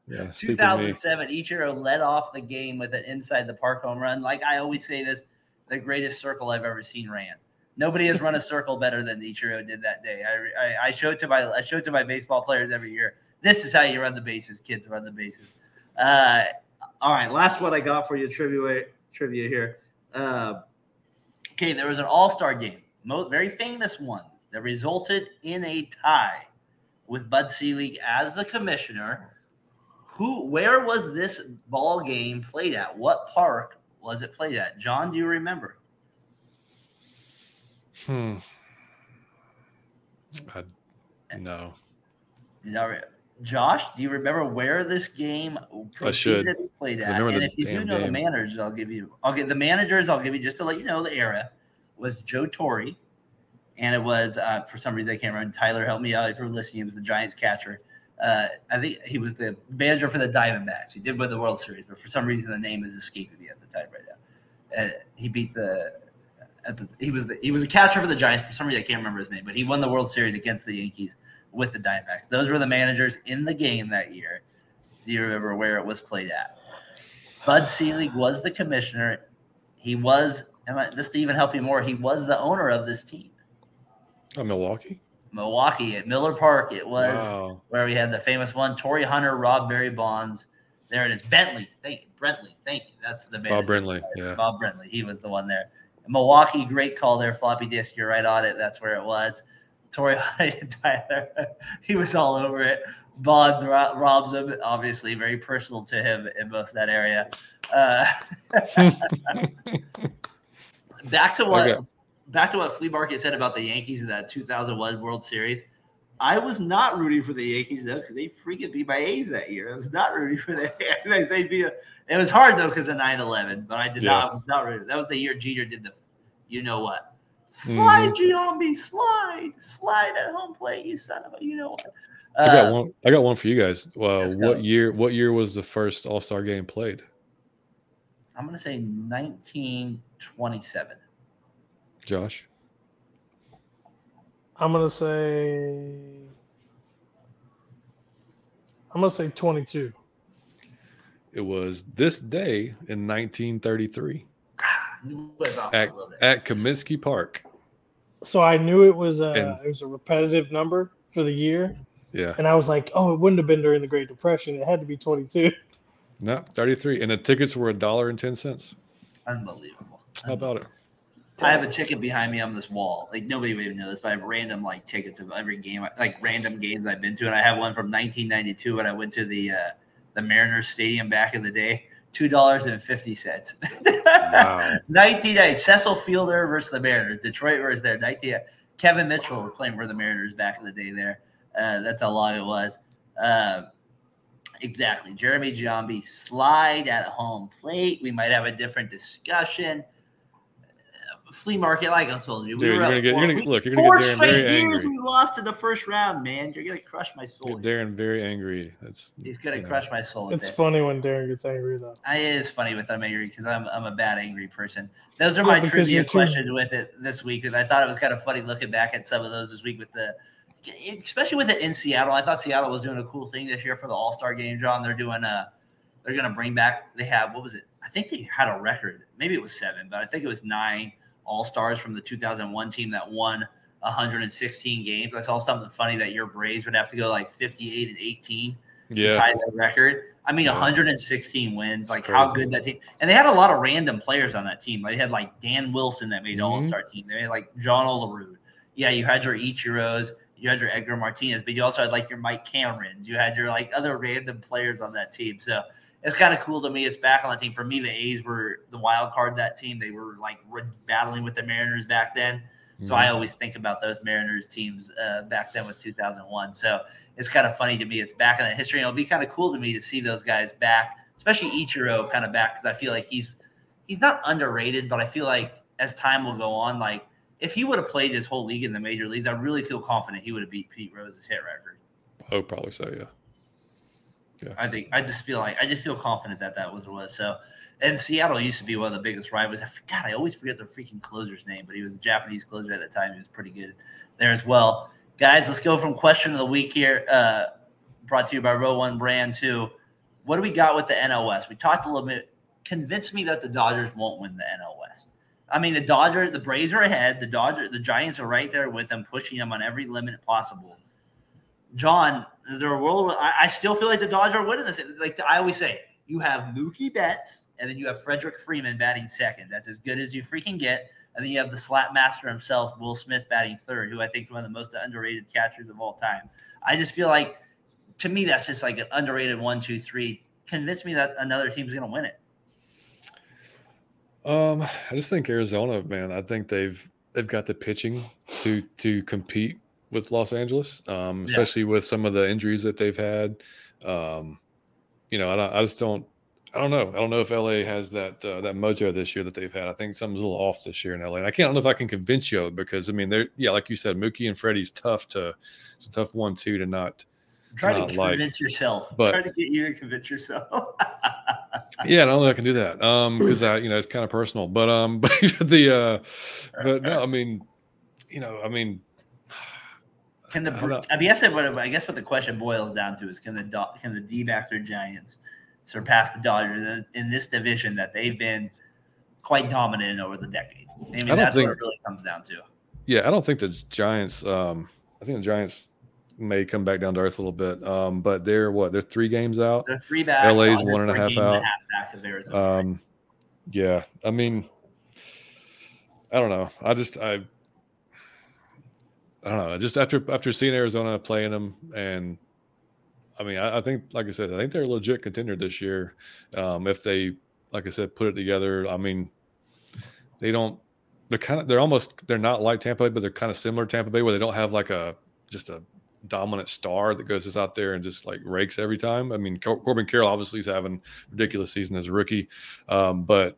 Yeah. two thousand seven. Ichiro led off the game with an inside the park home run. Like I always say this. The greatest circle I've ever seen ran. Nobody has run a circle better than Ichiro did that day. I, I I show it to my I show it to my baseball players every year. This is how you run the bases, kids. Run the bases. Uh, all right, last one I got for you trivia trivia here. Uh, okay, there was an All-Star game, most, very famous one that resulted in a tie with Bud Selig as the commissioner. Who? Where was this ball game played at? What park? Was it played at? John, do you remember? Hmm. I, no. Josh, do you remember where this game I should. played at? I and if you do know game. the managers, I'll give you. I'll get the managers. I'll give you just to let you know the era was Joe Torre, and it was uh, for some reason I can't remember. Tyler, help me out if you're listening. He was the Giants catcher. Uh, I think he was the manager for the Diamondbacks. He did win the World Series, but for some reason the name is escaping me at the time right now. Uh, he beat the. At the he was the, he was a catcher for the Giants. For some reason I can't remember his name, but he won the World Series against the Yankees with the Diamondbacks. Those were the managers in the game that year. Do you remember where it was played at? Bud Selig was the commissioner. He was, and just to even help you more, he was the owner of this team. Oh, Milwaukee? Milwaukee at Miller Park. It was wow. where we had the famous one, Torrey Hunter, Rob Barry Bonds. There it is. Bentley. Thank you. Brentley. Thank you. That's the manager. Bob Brentley. Yeah. Bob Brentley. He was the one there. Milwaukee, great call there. Floppy disk. You're right on it. That's where it was. Torrey and Tyler, he was all over it. Bonds ro- robs him, obviously very personal to him in both that area. Uh, back to what okay. back to what Flea Market said about the Yankees in that two thousand one World Series. I was not rooting for the Yankees though because they freaking beat my A's that year. I was not rooting for the A's. They beat a, it was hard though because of nine eleven, but I did yeah. not. I was not rooting. That was the year Jeter did the, you know what. Slide, mm-hmm. Giambi, slide, slide at home plate, you son of a, you know what? Uh, I got one. I got one for you guys. Uh, what year? What year was the first All-Star game played? I'm gonna say nineteen twenty-seven. Josh, I'm gonna say, I'm gonna say twenty-two. It was this day in nineteen thirty-three. At, at Comiskey Park. So I knew it was a and, it was a repetitive number for the year. Yeah. And I was like, oh, it wouldn't have been during the Great Depression. It had to be twenty-two. No, thirty-three. And the tickets were a dollar and ten cents. Unbelievable. How about it? I have a ticket behind me on this wall. Like nobody would even know this, but I have random like tickets of every game, like random games I've been to. And I have one from nineteen ninety-two when I went to the uh, the Mariners Stadium back in the day. Two dollars and fifty cents. Wow. Nineteen eight. Cecil Fielder versus the Mariners. Detroit was there. Nineteen. Kevin Mitchell was playing for the Mariners back in the day. There. Uh, that's how long it was. Uh, exactly. Jeremy Giambi slide at home plate. We might have a different discussion. Uh, flea Market, like I told you, we Dude, were you're gonna get, you're gonna, look. You're gonna four get Darren straight very years angry. We lost in the first round, man. You're gonna crush my soul. Get Darren very angry. That's he's gonna you know. crush my soul. It's funny when Darren gets angry, though. I, it is funny when I'm angry because I'm I'm a bad angry person. Those are my oh, trivia questions too. With it this week, and I thought it was kind of funny looking back at some of those this week with the, especially with it in Seattle. I thought Seattle was doing a cool thing this year for the All Star Game, John. They're doing a, they're gonna bring back. They have what was it? I think they had a record. Maybe it was seven, but I think it was nine All-Stars from the two thousand one team that won one hundred sixteen games. I saw something funny that your Braves would have to go like fifty-eight and eighteen yeah. to tie that record. I mean, yeah. one hundred sixteen wins. That's like crazy. How good that team. And they had a lot of random players on that team. They had like Dan Wilson that made mm-hmm. All-Star team. They had like John Olerud. Yeah, you had your Ichiros. You had your Edgar Martinez, but you also had like your Mike Camerons. You had your like other random players on that team. So it's kind of cool to me. It's back on the team. For me, the A's were the wild card that team. They were like re- battling with the Mariners back then. So mm-hmm. I always think about those Mariners teams uh, back then with two thousand one. So it's kind of funny to me. It's back in that history. And it'll be kind of cool to me to see those guys back, especially Ichiro kind of back because I feel like he's he's not underrated, but I feel like as time will go on, like if he would have played his whole league in the major leagues, I really feel confident he would have beat Pete Rose's hit record. I would probably say, yeah. Yeah. I think I just feel like I just feel confident that that was what it was. So, and Seattle used to be one of the biggest rivals. I forgot, I always forget the freaking closer's name, but he was a Japanese closer at the time. He was pretty good there as well. Guys, let's go from question of the week here. Uh, brought to you by Row One Brand Two. What do we got with the N L West? We talked a little bit. Convince me that the Dodgers won't win the N L West. I mean, the Dodgers, the Braves are ahead. The Dodgers, the Giants are right there with them, pushing them on every limit possible. John, is there a world where I, I still feel like the Dodgers are winning this? Like I always say, you have Mookie Betts, and then you have Frederick Freeman batting second. That's as good as you freaking get. And then you have the slap master himself, Will Smith, batting third, who I think is one of the most underrated catchers of all time. I just feel like, to me, that's just like an underrated one, two, three. Convince me that another team is going to win it. Um, I just think Arizona, man. I think they've they've got the pitching to to compete with Los Angeles, um, especially yeah. with some of the injuries that they've had. Um, you know, I, I just don't, I don't know. I don't know if L A has that uh, that mojo this year that they've had. I think something's a little off this year in L A. And I can't I don't know if I can convince you of it because I mean, they're yeah, like you said, Mookie and Freddie's tough to. It's a tough one too to not. Try to convince like, yourself. But, Try to get you to convince yourself. yeah, I don't know if I can do that because um, I, you know, it's kind of personal. But um, but the uh, but no, I mean, you know, I mean, can the I, I guess what I guess what the question boils down to is can the can the D-backs or Giants surpass the Dodgers in this division that they've been quite dominant in over the decade? I mean, I that's think, what it really comes down to. Yeah, I don't think the Giants. Um, I think the Giants. May come back down to earth a little bit, um, but they're what? They're three games out. They're three back. L A's one and a half out. And a half um, yeah, I mean, I don't know. I just I, I don't know. Just after after seeing Arizona playing them, and I mean, I, I think, like I said, I think they're a legit contender this year. Um, if they, like I said, put it together. I mean, they don't. They're kind of. They're almost. They're not like Tampa Bay, but they're kind of similar to Tampa Bay, where they don't have like a just a. dominant star that goes out there and just like rakes every time. I mean, Cor- Corbin Carroll obviously is having a ridiculous season as a rookie, um, but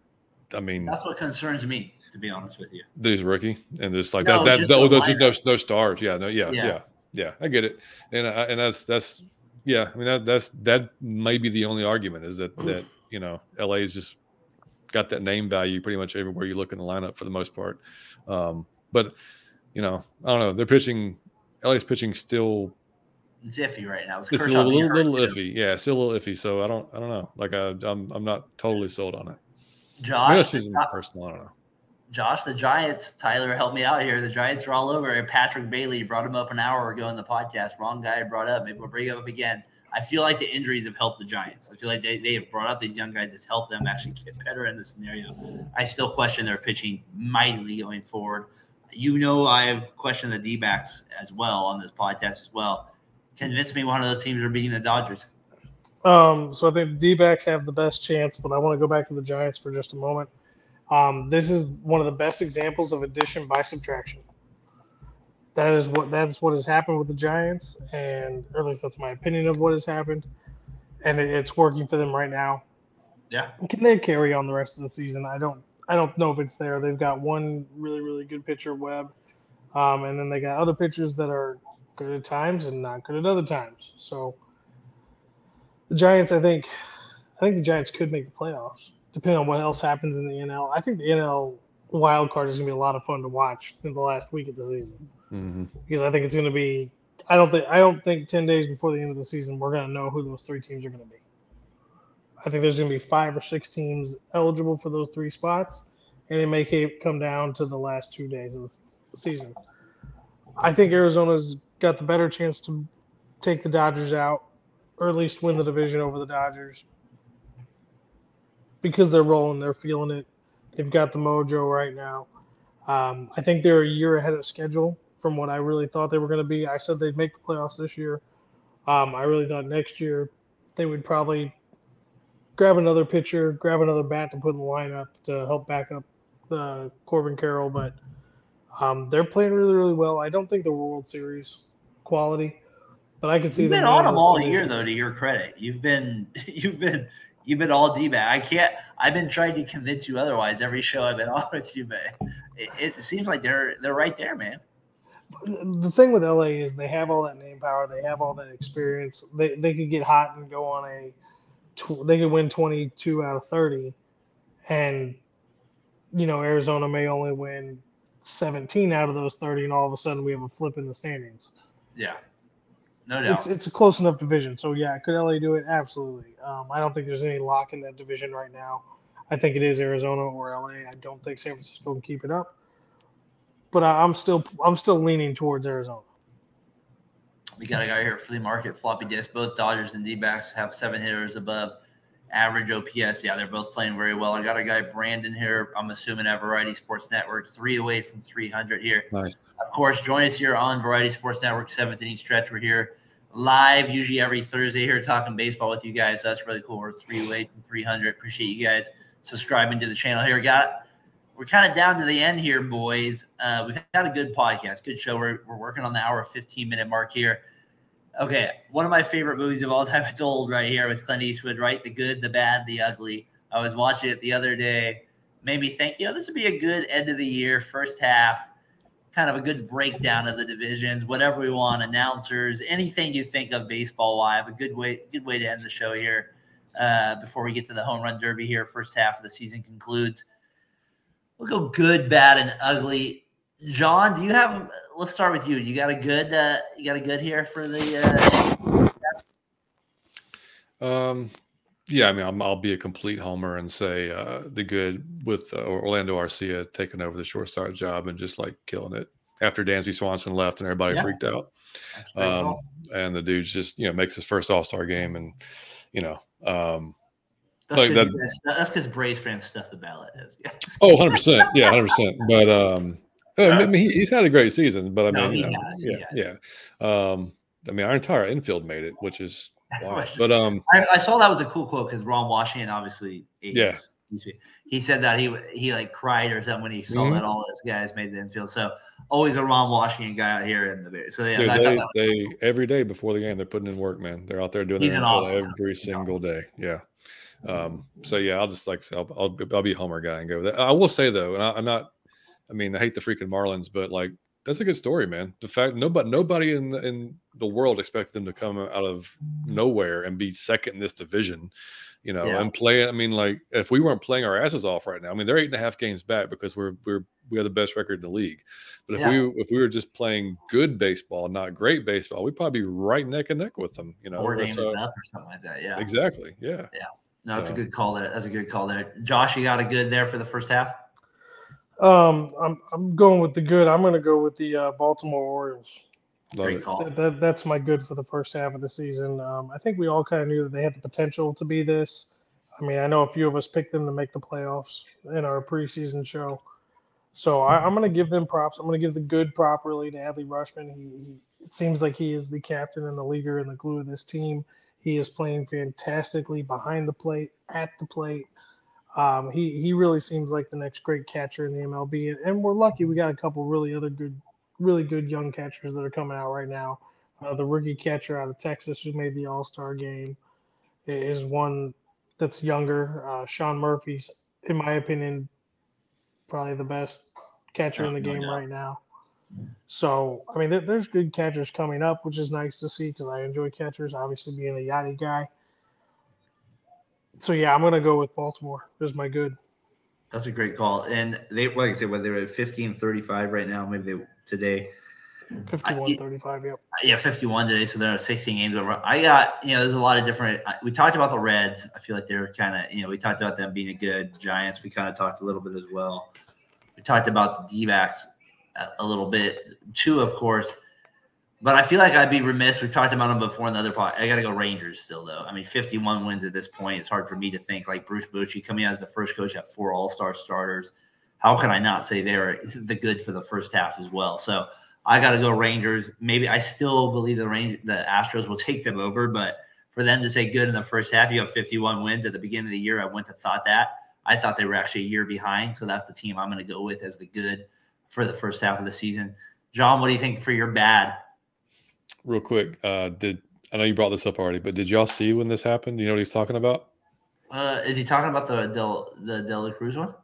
I mean that's what concerns me, to be honest with you. There's a rookie, and just like no, that, that, that those no, no stars. Yeah, no, yeah, yeah, yeah, yeah. I get it, and I, and that's that's yeah. I mean that that's that may be the only argument is that that you know L A's just got that name value pretty much everywhere you look in the lineup for the most part, um, but you know I don't know they're pitching. L A's pitching still it's iffy right now. It's, it's a little, little, little iffy, yeah, it's still a little iffy. So I don't, I don't know. Like I, I'm, I'm not totally sold on it. Josh, is not personal. I don't know. Josh, the Giants. Tyler, help me out here. The Giants are all over. Patrick Bailey brought him up an hour ago in the podcast. Wrong guy brought up. Maybe we'll bring him up again. I feel like the injuries have helped the Giants. I feel like they, they have brought up these young guys. It's helped them actually get better in this scenario. I still question their pitching mightily going forward. You know, I've questioned the D-backs as well on this podcast as well. Convince me one of those teams are beating the Dodgers. Um, so I think the D-backs have the best chance, but I want to go back to the Giants for just a moment. Um, this is one of the best examples of addition by subtraction. That is what that's what has happened with the Giants, and or at least that's my opinion of what has happened, and it, it's working for them right now. Yeah, can they carry on the rest of the season? I don't. I don't know if it's there. They've got one really, really good pitcher, Webb, um, and then they got other pitchers that are good at times and not good at other times. So the Giants, I think, I think the Giants could make the playoffs, depending on what else happens in the N L. I think the N L wild card is going to be a lot of fun to watch in the last week of the season mm-hmm. because I think it's going to be. I don't think. I don't think ten days before the end of the season we're going to know who those three teams are going to be. I think there's going to be five or six teams eligible for those three spots, and it may come down to the last two days of the season. I think Arizona's got the better chance to take the Dodgers out, or at least win the division over the Dodgers, because they're rolling, they're feeling it. They've got the mojo right now. Um, I think they're a year ahead of schedule from what I really thought they were going to be. I said they'd make the playoffs this year. Um, I really thought next year they would probably – grab another pitcher, grab another bat to put in the lineup to help back up uh, Corbin Carroll. But um, they're playing really, really well. I don't think they're World Series quality, but I could see. You've been on them all year, though. To your credit, you've been, you've been, you've been all D-back. I can't. I've been trying to convince you otherwise. Every show I've been on with you, but it, it seems like they're they're right there, man. The thing with L A is they have all that name power. They have all that experience. They they could get hot and go on a. They could win twenty-two out of thirty, and you know Arizona may only win seventeen out of those thirty, and all of a sudden we have a flip in the standings. Yeah, no doubt. It's, it's a close enough division, so yeah, could L A do it? Absolutely. Um, I don't think there's any lock in that division right now. I think it is Arizona or L A. I don't think San Francisco can keep it up, but I, I'm still I'm still leaning towards Arizona. We got a guy here, flea market, floppy disc. Both Dodgers and D-backs have seven hitters above average O P S. Yeah, they're both playing very well. I got a guy, Brandon, here, I'm assuming at Variety Sports Network, three away from three hundred here. Nice. Of course, join us here on Variety Sports Network, seventh inning stretch. We're here live, usually every Thursday here, talking baseball with you guys. That's really cool. We're three away from three hundred. Appreciate you guys subscribing to the channel here. Got we're kind of down to the end here, boys. Uh, we've had a good podcast, good show. We're, we're working on the hour fifteen-minute mark here. Okay, one of my favorite movies of all time, it's old right here with Clint Eastwood, right? The Good, the Bad, the Ugly. I was watching it the other day. Made me think, you know, this would be a good end of the year, first half, kind of a good breakdown of the divisions, whatever we want, announcers, anything you think of baseball-wise, a good way good way to end the show here uh, before we get to the home run derby here. First half of the season concludes. We'll go good, bad, and ugly. John, do you have – let's start with you. You got a good uh, you got a good here for the uh, – Um. Yeah, I mean, I'm, I'll be a complete homer and say uh, the good with uh, Orlando Arcia taking over the shortstop job and just like killing it after Dansby Swanson left and everybody yeah. freaked out. Um, cool. And the dude just, you know, makes his first All-Star game and, you know. Um, that's because like that, Braves fans stuffed the ballot. Oh, one hundred percent. Yeah, one hundred percent. But um, I mean, he, he's had a great season. But, I mean, no, you know, has, yeah, yeah. Um, I mean, our entire infield made it, which is – wow. But um, I, I saw that was a cool quote because Ron Washington obviously, aged, yeah, he said that he he like cried or something when he saw mm-hmm. that all those guys made the infield. So always a Ron Washington guy out here in the Bay. So yeah, Dude, I they, that they cool. every day before the game they're putting in work, man. They're out there doing their awesome every coach. single awesome. day. Yeah. Um. So yeah, I'll just like I'll I'll, I'll be a homer guy and go with that. I will say though, and I, I'm not. I mean, I hate the freaking Marlins, but like that's a good story, man. The fact nobody nobody in the, in the world expected them to come out of nowhere and be second in this division, you know, yeah. and play. I mean, like if we weren't playing our asses off right now, I mean, they're eight and a half games back because we're we're we have the best record in the league. But if yeah. we if we were just playing good baseball, not great baseball, we'd probably be right neck and neck with them, you know, four games up or something like that. Yeah, exactly. Yeah, yeah. No, that's so. a good call there. That's a good call there, Josh. You got a good there for the first half. Um, I'm I'm going with the good. I'm going to go with the uh, Baltimore Orioles. Great call. That, that, that's my good for the first half of the season. Um, I think we all kind of knew that they had the potential to be this. I mean, I know a few of us picked them to make the playoffs in our preseason show. So I, I'm going to give them props. I'm going to give the good prop really to Adley Rutschman. He, he it seems like he is the captain and the leader and the glue of this team. He is playing fantastically behind the plate, at the plate. Um, he, he really seems like the next great catcher in the M L B, and, and we're lucky we got a couple really other good, really good young catchers that are coming out right now. Uh, the rookie catcher out of Texas who made the All-Star game is one that's younger. Uh, Sean Murphy's, in my opinion, probably the best catcher in the game right now. So, I mean, th- there's good catchers coming up, which is nice to see because I enjoy catchers, obviously being a Yachty guy. So, yeah, I'm going to go with Baltimore. There's my good. That's a great call. And they, like I said, whether they're at fifteen thirty-five right now, maybe they today. fifty-one thirty-five, yep. Yeah, fifty-one today, so they're at sixteen games over. I got, you know, there's a lot of different – we talked about the Reds. I feel like they were kind of – you know, we talked about them being a good Giants. We kind of talked a little bit as well. We talked about the D-backs a, a little bit, too, of course. But I feel like I'd be remiss. We've talked about them before in the other pod. I got to go Rangers still, though. I mean, fifty-one wins at this point. It's hard for me to think. Like Bruce Bochy coming out as the first coach at four all-star starters. How can I not say they're the good for the first half as well? So I got to go Rangers. Maybe I still believe the Rangers, the Astros will take them over. But for them to say good in the first half, you have fifty-one wins at the beginning of the year. I went to thought that. I thought they were actually a year behind. So that's the team I'm going to go with as the good for the first half of the season. John, what do you think for your bad? Real quick, uh, did I know you brought this up already, but did y'all see when this happened? Do you know what he's talking about? Uh, is he talking about the Del, the De La Cruz one?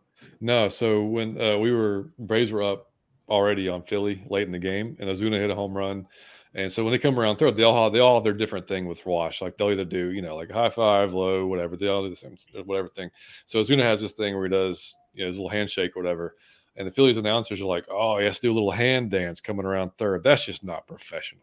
No. So when uh, we were Braves were up already on Philly late in the game, and Ozuna hit a home run. And so when they come around third, they all have, they all have their different thing with Wash. Like they'll either do, you know, like high five, low, whatever. They all do the same, whatever thing. So Ozuna has this thing where he does, you know, his little handshake or whatever. And the Phillies announcers are like, "Oh, he has to do a little hand dance coming around third. That's just not professional."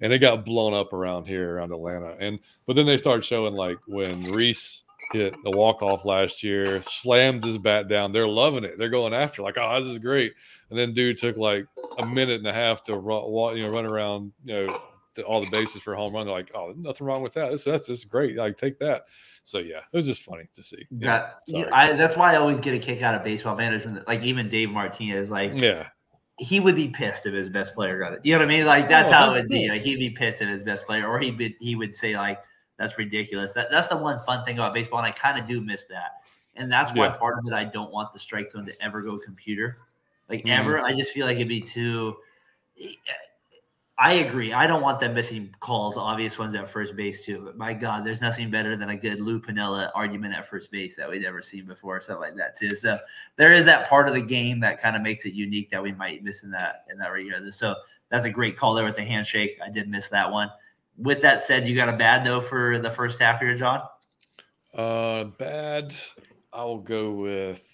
And it got blown up around here, around Atlanta. And but then they started showing like when Reese hit the walk-off last year, slams his bat down. They're loving it. They're going after like, "Oh, this is great." And then dude took like a minute and a half to run, you know, run around, you know, to all the bases for a home run. They're like, "Oh, nothing wrong with that. This, that's just great. Like take that." So yeah, it was just funny to see. Yeah, yeah I, that's why I always get a kick out of baseball management. Like even Dave Martinez, like yeah. He would be pissed if his best player got it. You know what I mean? Like that's oh, how that's it would cool. be. Like he'd be pissed if his best player, or he would he would say like, "That's ridiculous." That that's the one fun thing about baseball, and I kind of do miss that. And that's why yeah. part of it, I don't want the strike zone to ever go computer. Like mm. ever. I just feel like it'd be too – I agree. I don't want them missing calls, obvious ones at first base too. But, my God, there's nothing better than a good Lou Piniella argument at first base that we'd never seen before or something like that too. So there is that part of the game that kind of makes it unique that we might miss in that in that regard. So that's a great call there with the handshake. I did miss that one. With that said, you got a bad, though, for the first half here, John? Uh, bad, I'll go with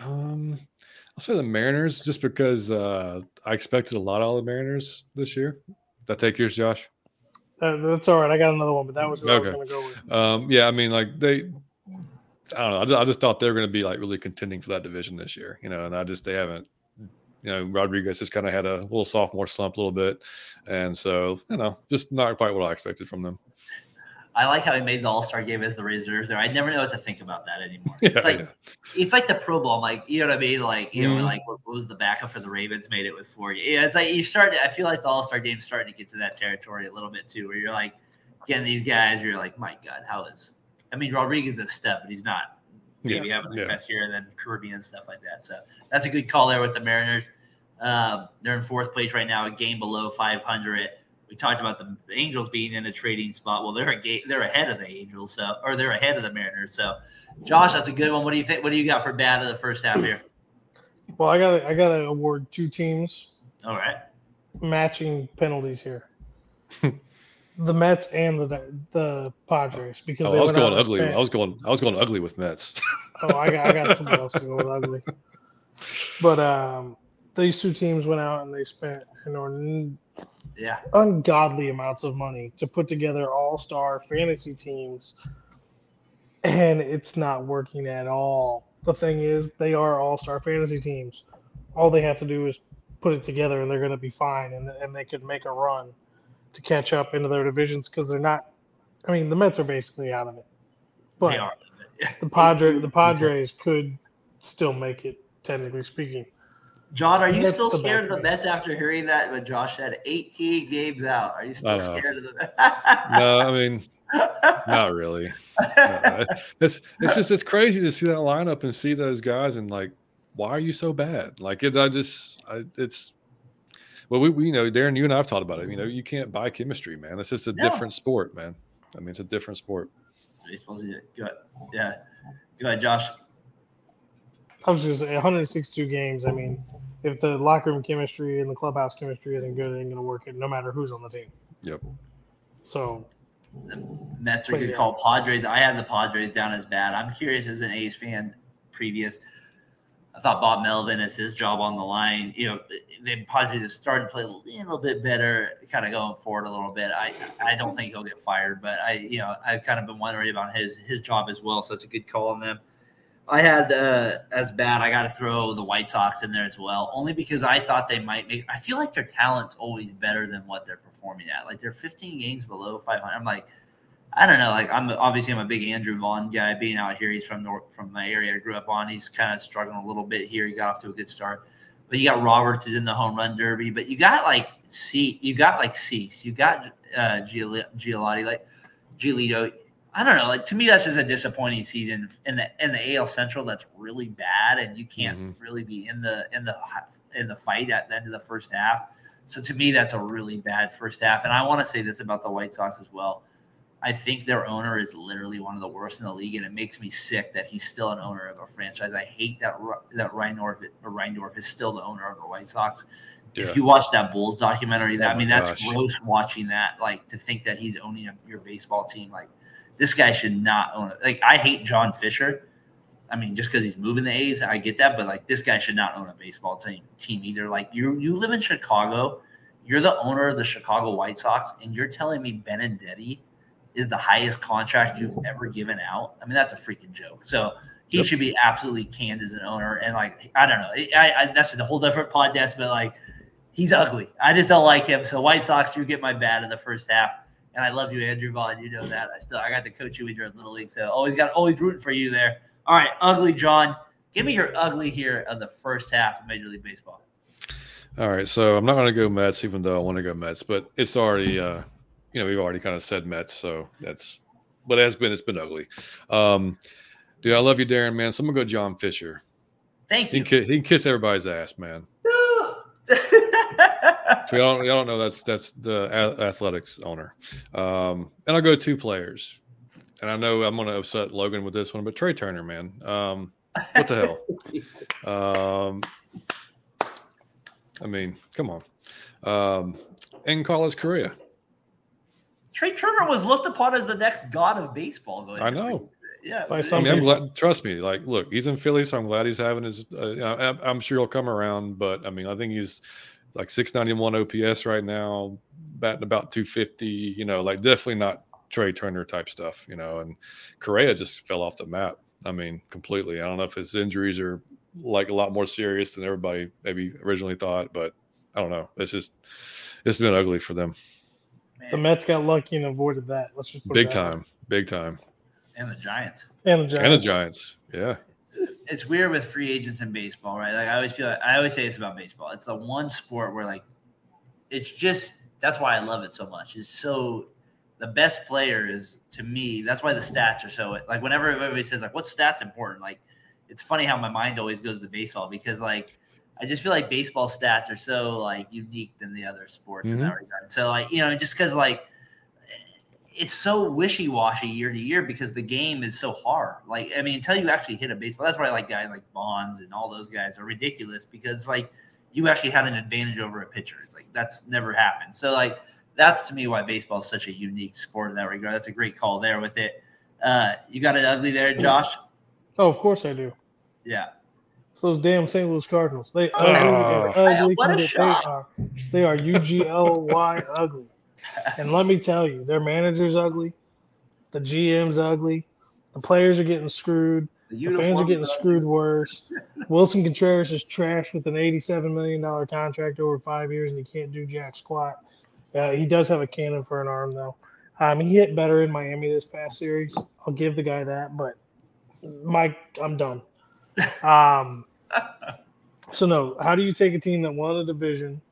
um, – I'll say the Mariners, just because uh, I expected a lot out of the Mariners this year. Did I take yours, Josh? Uh, that's all right. I got another one, but that was what okay. I was going to go with. Um, yeah, I mean, like they – I don't know. I just, I just thought they were going to be like really contending for that division this year, you know, and I just – they haven't – you know, Rodriguez just kind of had a little sophomore slump a little bit. And so, you know, just not quite what I expected from them. I like how he made the All-Star game as the reserves there. I never know what to think about that anymore. Yeah, it's like yeah. it's like the Pro Bowl. I'm like, you know what I mean? Like, you mm-hmm. know, like what was the backup for the Ravens made it with four? Yeah, it's like you start. I feel like the All-Star game is starting to get to that territory a little bit too, where you're like getting these guys. You're like, my God, how is? I mean, Rodriguez is a step, but he's not maybe yeah, having the yeah. best year than Caribbean stuff like that. So that's a good call there with the Mariners. Um, they're in fourth place right now, a game below five hundred. We talked about the Angels being in a trading spot. Well, they're a ga- they're ahead of the Angels, so or they're ahead of the Mariners. So, Josh, that's a good one. What do you think? What do you got for bad of the first half here? Well, I got I got to award two teams. All right, matching penalties here. The Mets and the the Padres because oh, they I was going ugly. I was going I was going ugly with Mets. oh, I got I got something else to go with ugly. But um, these two teams went out and they spent an ordinary. Yeah, ungodly amounts of money to put together all-star fantasy teams, and it's not working at all. The thing is, they are all-star fantasy teams. All they have to do is put it together, and they're going to be fine, and and they could make a run to catch up into their divisions because they're not. I mean, the Mets are basically out of it, but they are. the Padres, the Padres could still make it, technically speaking. John, are you That's still scared of the Mets after hearing that when Josh said eighteen games out? Are you still scared of the Mets? No, I mean, not really. No, it's it's just it's crazy to see that lineup and see those guys and like, why are you so bad? Like, it, I just I, it's well, we, we you know, Darren, you and I have talked about it. You know, you can't buy chemistry, man. It's just a no. different sport, man. I mean, it's a different sport. Baseball's good. Yeah, go ahead, Josh. I was just one hundred sixty-two games. I mean, if the locker room chemistry and the clubhouse chemistry isn't good, it ain't gonna work. It no matter who's on the team. Yep. So the Mets are a good yeah. call. Padres. I had the Padres down as bad. I'm curious as an A's fan. Previous, I thought Bob Melvin is his job on the line. You know, the Padres have started to play a little bit better, kind of going forward a little bit. I I don't think he'll get fired, but I you know I've kind of been wondering about his his job as well. So it's a good call on them. I had uh, as bad. I got to throw the White Sox in there as well, only because I thought they might make. I feel like their talent's always better than what they're performing at. Like they're fifteen games below five hundred. I'm like, I don't know. Like I'm obviously I'm a big Andrew Vaughn guy. Being out here, he's from North, from my area. I grew up on. He's kind of struggling a little bit here. He got off to a good start, but you got Roberts who's in the home run derby. But you got like C. You got like Cease. You got uh, Giolito. Like Giolito. I don't know. Like to me, that's just a disappointing season in the in the A L Central. That's really bad, and you can't mm-hmm. really be in the in the in the fight at the end of the first half. So to me, that's a really bad first half. And I want to say this about the White Sox as well. I think their owner is literally one of the worst in the league, and it makes me sick that he's still an owner of a franchise. I hate that that Reindorf or Reindorf is still the owner of the White Sox. Yeah. If you watch that Bulls documentary, that oh I mean, that's gosh. gross watching that. Like to think that he's owning your baseball team, like. This guy should not own it. Like, I hate John Fisher. I mean, just because he's moving the A's, I get that. But, like, this guy should not own a baseball team, team either. Like, you you live in Chicago. You're the owner of the Chicago White Sox, and you're telling me Benedetti is the highest contract you've ever given out? I mean, that's a freaking joke. So he yep. should be absolutely canned as an owner. And, like, I don't know. I, I, that's a whole different podcast, but, like, he's ugly. I just don't like him. So White Sox, you get my bad in the first half. And I love you, Andrew Vaughn. You know that. I still I got to coach you when you're in Little League, so always got always rooting for you there. All right, ugly John, give me your ugly here of the first half of Major League Baseball. All right, so I'm not going to go Mets, even though I want to go Mets, but it's already uh, you know we've already kind of said Mets, so that's but it has been it's been ugly. Um, Dude, I love you, Darren, man. So I'm gonna go John Fisher. Thank you. He can, he can kiss everybody's ass, man. So y'all don't, y'all don't know that's that's the Athletics owner. Um, and I'll go two players. And I know I'm going to upset Logan with this one, but Trey Turner, man. Um, what the hell? Um, I mean, come on. Um, and Carlos Correa. Trey Turner was looked upon as the next god of baseball. Going I know. Yeah. By some I mean, I'm glad, trust me. Like, look, he's in Philly, so I'm glad he's having his uh, – I'm sure he'll come around. But, I mean, I think he's – like six ninety-one O P S right now, batting about two fifty, you know, like definitely not Trey Turner type stuff, you know, and Correa just fell off the map. I mean, completely. I don't know if his injuries are like a lot more serious than everybody maybe originally thought, but I don't know. It's just, it's been ugly for them. Man. The Mets got lucky and avoided that. Let's just put big it time, big time. And the Giants. And the Giants. And the Giants. Yeah. It's weird with free agents in baseball, right? Like I always feel, I always say this about baseball. It's the one sport where, like, it's just that's why I love it so much. It's so the best player is to me. That's why the stats are so like. Whenever everybody says like, "What stats important?" Like, it's funny how my mind always goes to baseball because like I just feel like baseball stats are so like unique than the other sports mm-hmm. in that regard. So like you know, just because like. It's so wishy-washy year to year because the game is so hard. Like, I mean, until you actually hit a baseball, that's why like guys like Bonds and all those guys are ridiculous because like you actually had an advantage over a pitcher. It's like that's never happened. So like that's to me why baseball is such a unique sport in that regard. That's a great call there with it. Uh, you got an ugly there, Josh? Oh, of course I do. Yeah. It's those damn Saint Louis Cardinals. They oh, are ugly. What a shot. They are, they are U G L Y ugly. And let me tell you, their manager's ugly, the G M's ugly, the players are getting screwed, the, the fans are getting screwed worse. Wilson Contreras is trash with an eighty-seven million dollars contract over five years, and he can't do jack squat. Uh, he does have a cannon for an arm, though. Um, he hit better in Miami this past series. I'll give the guy that, but Mike, I'm done. Um, so, no, how do you take a team that won a division –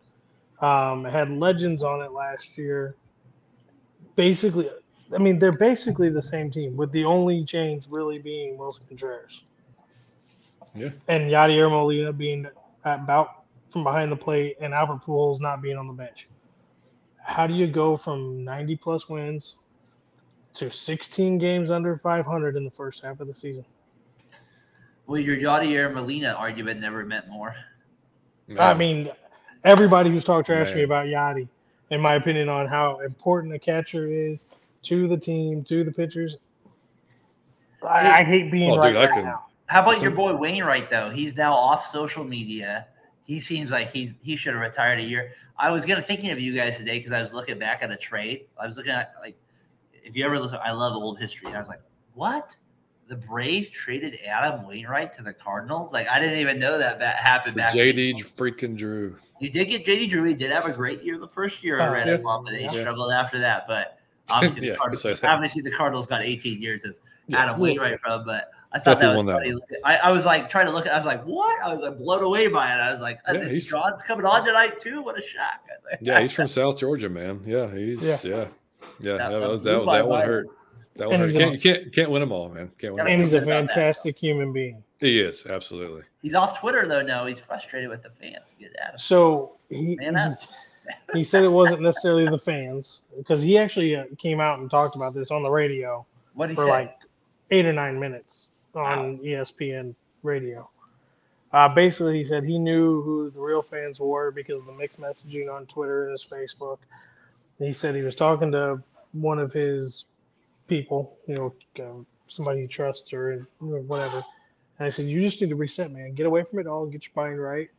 Um, had legends on it last year. Basically, I mean, they're basically the same team with the only change really being Wilson Contreras. Yeah. And Yadier Molina being about from behind the plate and Albert Pujols not being on the bench. How do you go from ninety-plus wins to sixteen games under five hundred in the first half of the season? Well, your Yadier Molina argument never meant more. No. I mean – Everybody who's talked trash to me about Yachty, in my opinion, on how important a catcher is to the team, to the pitchers. I, I hate being oh, right dude, right now. How about your boy Wainwright, though? He's now off social media. He seems like he's he should have retired a year. I was gonna thinking of you guys today because I was looking back at a trade. I was looking at, like, if you ever listen, I love old history. And I was like, what? The Braves traded Adam Wainwright to the Cardinals? Like, I didn't even know that that happened back then. J D freaking Drew. You did get J D Drew. He did have a great year the first year I read him, but they struggled after that. But obviously, yeah, the Cardinals, obviously the Cardinals got eighteen years of yeah, Adam Wainwright from. But I thought that was funny. That. I, I was like trying to look. I was like, what? I was like blown away by it. I was like, yeah, he's John's coming on tonight too. What a shock! Like, yeah, he's from South Georgia, man. Yeah, he's yeah, yeah. yeah that, that was that, was, that one hurt. That one hurt. Can't, you can't can't win them all, man. Can't win. And he's a fantastic human being. He is, absolutely. He's off Twitter, though, now. He's frustrated with the fans. Get at him. So he, Man he, he said it wasn't necessarily the fans because he actually came out and talked about this on the radio What'd he for say? Like eight or nine minutes on wow. E S P N radio. Uh, basically, he said he knew who the real fans were because of the mixed messaging on Twitter and his Facebook. He said he was talking to one of his people, you know, somebody he trusts or whatever. And I said, you just need to reset, man. Get away from it all, get your mind right,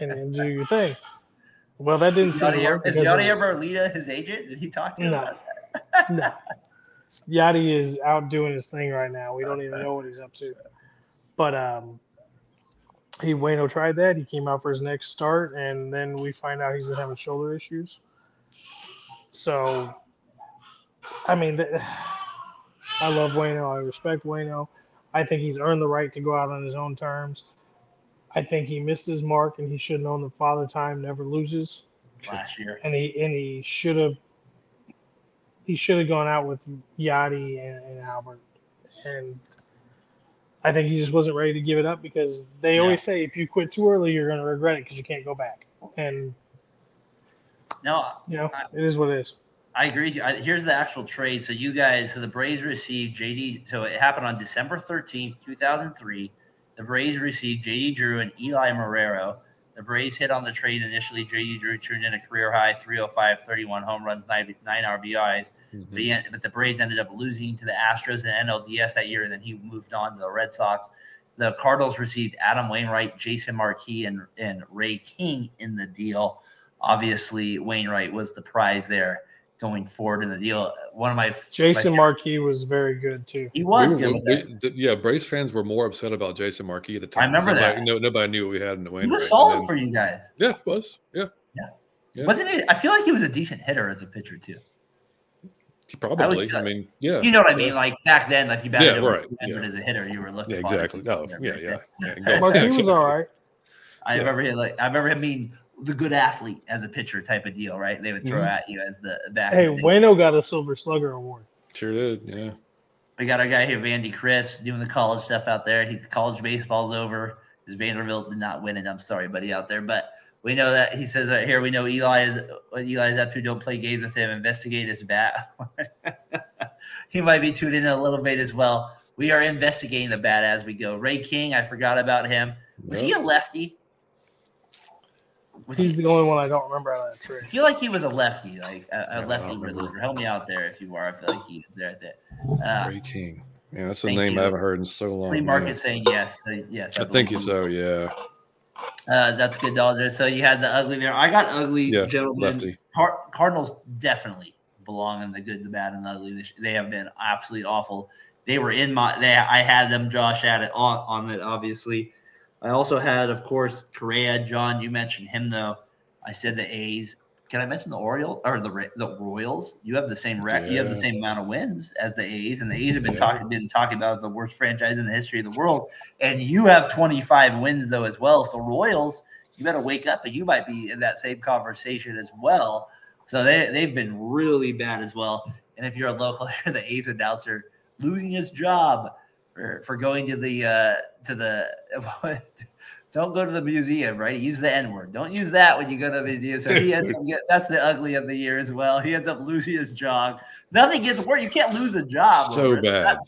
and, and do your thing. Well, that didn't seem to work. Is Yadier Molina his agent? Did he talk to him no, about that? No. Yachty is out doing his thing right now. We don't even know what he's up to. But um, he Wayno tried that. He came out for his next start, and then we find out he's been having shoulder issues. So, I mean, th- I love Wayno. I respect Wayno. I think he's earned the right to go out on his own terms. I think he missed his mark, and he should have known that Father Time never loses. Last year, and he and he should have he should have gone out with Yachty and, and Albert, and I think he just wasn't ready to give it up because they yeah. always say if you quit too early, you're going to regret it because you can't go back. And no, you know, I, it is what it is. I agree with you. I, here's the actual trade. So you guys, so the Braves received J D. So it happened on December thirteenth, two thousand three. The Braves received J D. Drew and Eli Marrero. The Braves hit on the trade initially. J D. Drew turned in a career-high three oh five, thirty-one home runs, nine, nine R B Is. Mm-hmm. But, he, but the Braves ended up losing to the Astros and N L D S that year, and then he moved on to the Red Sox. The Cardinals received Adam Wainwright, Jason Marquis, and, and Ray King in the deal. Obviously, Wainwright was the prize there going forward in the deal. One of my Jason my Marquis was very good, too. He was we, good. We, with that. We, yeah, Braves fans were more upset about Jason Marquis at the time. I remember nobody, that. No, nobody knew what we had in the Wainwright. He was solid then, for you guys. Yeah, it was. Yeah. yeah. Yeah. Wasn't it? I feel like he was a decent hitter as a pitcher, too. Probably. I, I mean, yeah. You know what I mean? Yeah. Like back then, like you batted yeah, right. yeah. as a hitter, you were looking. Yeah, exactly. No, yeah, yeah. yeah. yeah. Marquis was all right. I yeah. remember him like I remember him being the good athlete as a pitcher type of deal, right? They would throw mm-hmm. at you as the back. Hey, Waino got a Silver Slugger award. Sure did. Yeah. We got our guy here, Vandy Chris, doing the college stuff out there. He college baseball's over. His Vanderbilt did not win it. I'm sorry, buddy, out there, but. We know that he says right here, we know Eli is Eli's up to don't play games with him, investigate his bat. He might be tuned in a little bit as well. We are investigating the bat as we go. Ray King, I forgot about him. Was yep. he a lefty? Was He's he, the only one I don't remember out of that trade. I feel like he was a lefty, like a, a lefty reliever. Help me out there if you are. I feel like he is there at that. Uh, Ray King. Yeah, that's a name you. I haven't heard in so long. Mark is saying yes. So yes. I, I think he's so, yeah. Uh, that's good, Dodgers. So you had the ugly there. I got ugly, yeah, gentlemen. Car- Cardinals definitely belong in the good, the bad, and the ugly. They have been absolutely awful. They were in my. They, I had them. Josh had it on, on it. Obviously, I also had, of course, Correa. John, you mentioned him though. I said the A's. Can I mention the Orioles or the the Royals? You have the same rec- yeah. You have the same amount of wins as the A's, and the A's have been yeah. talking been talking about as the worst franchise in the history of the world. And you have twenty-five wins though as well. So Royals, you better wake up, but you might be in that same conversation as well. So they they've been really bad as well. And if you're a local, the A's announcer losing his job for, for going to the uh, to the. Don't go to the museum, right? Use the N-word. Don't use that when you go to the museum. So he ends up get, that's the ugly of the year as well. He ends up losing his job. Nothing gets worse. You can't lose a job. So bad. That,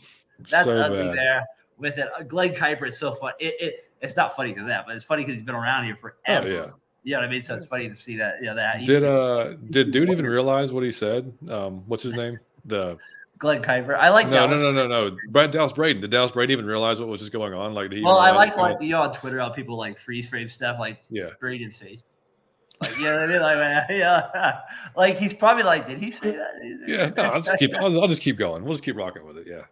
that's so ugly bad. There with it. Glenn Kuiper is so funny. It, it, it's not funny because of that, but it's funny because he's been around here forever. Oh, yeah. You know what I mean? So it's funny to see that. You know, that did, uh, did dude even realize what he said? Um, what's his name? The – Glenn Kuiper. I like no, Dallas no, no, no, no. Brad Dallas Braden. Did Dallas Braden even realize what was just going on? Like, he well, I like like you know, on Twitter how people like freeze frame stuff, like yeah. Braden's face. Like, you know what I mean? Like, yeah, like he's probably like, did he say that? Yeah, no, I'll just keep. I'll, I'll just keep going. We'll just keep rocking with it. Yeah.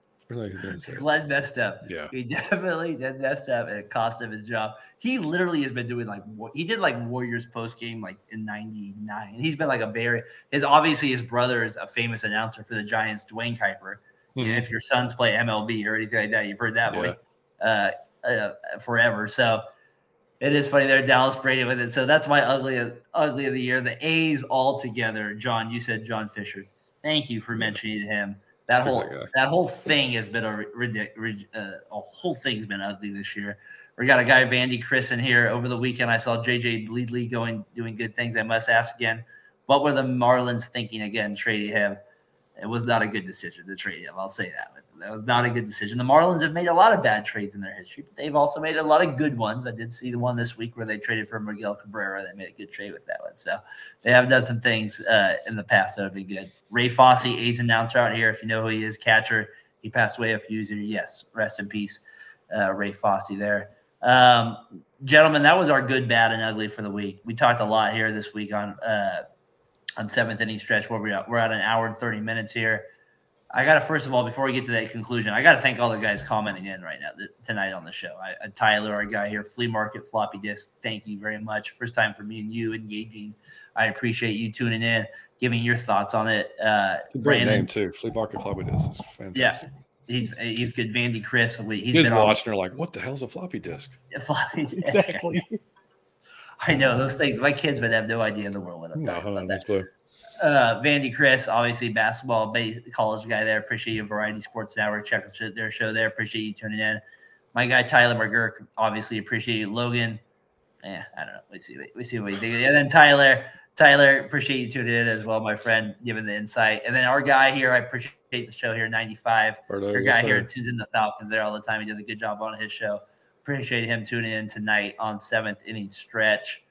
Glenn messed up. Yeah, he definitely did mess up, and it cost him his job. He literally has been doing like he did like Warriors post game like in ninety-nine. He's been like a Barry. His obviously his brother is a famous announcer for the Giants, Dwayne Kuiper. Mm-hmm. And if your sons play M L B or anything like that, you've heard that yeah. voice uh, uh, forever. So it is funny there, Dallas Braden with it. So that's my ugly ugly of the year. The A's all together. John, you said John Fisher. Thank you for mentioning him. That whole that whole thing has been a, a whole thing's been ugly this year. We got a guy Vandy Chris in here over the weekend. I saw J J Bleedley going doing good things. I must ask again, what were the Marlins thinking again trading him? It was not a good decision to trade him. I'll say that. That was not a good decision. The Marlins have made a lot of bad trades in their history, but they've also made a lot of good ones. I did see the one this week where they traded for Miguel Cabrera. They made a good trade with that one. So they have done some things uh, in the past that have been good. Ray Fosse, A's announcer out here. If you know who he is, catcher. He passed away a few years ago. Yes, rest in peace, uh, Ray Fosse there. Um, gentlemen, that was our good, bad, and ugly for the week. We talked a lot here this week on uh, – on seventh inning stretch where we're at, we're at an hour and thirty minutes here. I got to, first of all, before we get to that conclusion, I got to thank all the guys commenting in right now th- tonight on the show. I, I, Tyler, our guy here, Flea Market Floppy Disk, thank you very much. First time for me and you engaging. I appreciate you tuning in, giving your thoughts on it. Uh, it's a great Brandon, name too. Flea Market Floppy Disk is fantastic. Yeah. He's he's good. Vandy Chris. He's, he's been watching on, her like, what the hell's a floppy disk? A floppy disk. Exactly. I know those things. My kids would have no idea in the world what I'm no, talking about. That. Uh, Vandy Chris, obviously basketball, base, college guy there. Appreciate you, Variety Sports Network. Check their show there. Appreciate you tuning in. My guy Tyler McGurk, obviously appreciate you. Logan, yeah, I don't know. We see, we see what you think. And then Tyler, Tyler, appreciate you tuning in as well, my friend, giving the insight. And then our guy here, I appreciate the show here, ninety-five. Our guy here tunes in the Falcons there all the time. He does a good job on his show. Appreciate him tuning in tonight on seventh inning stretch.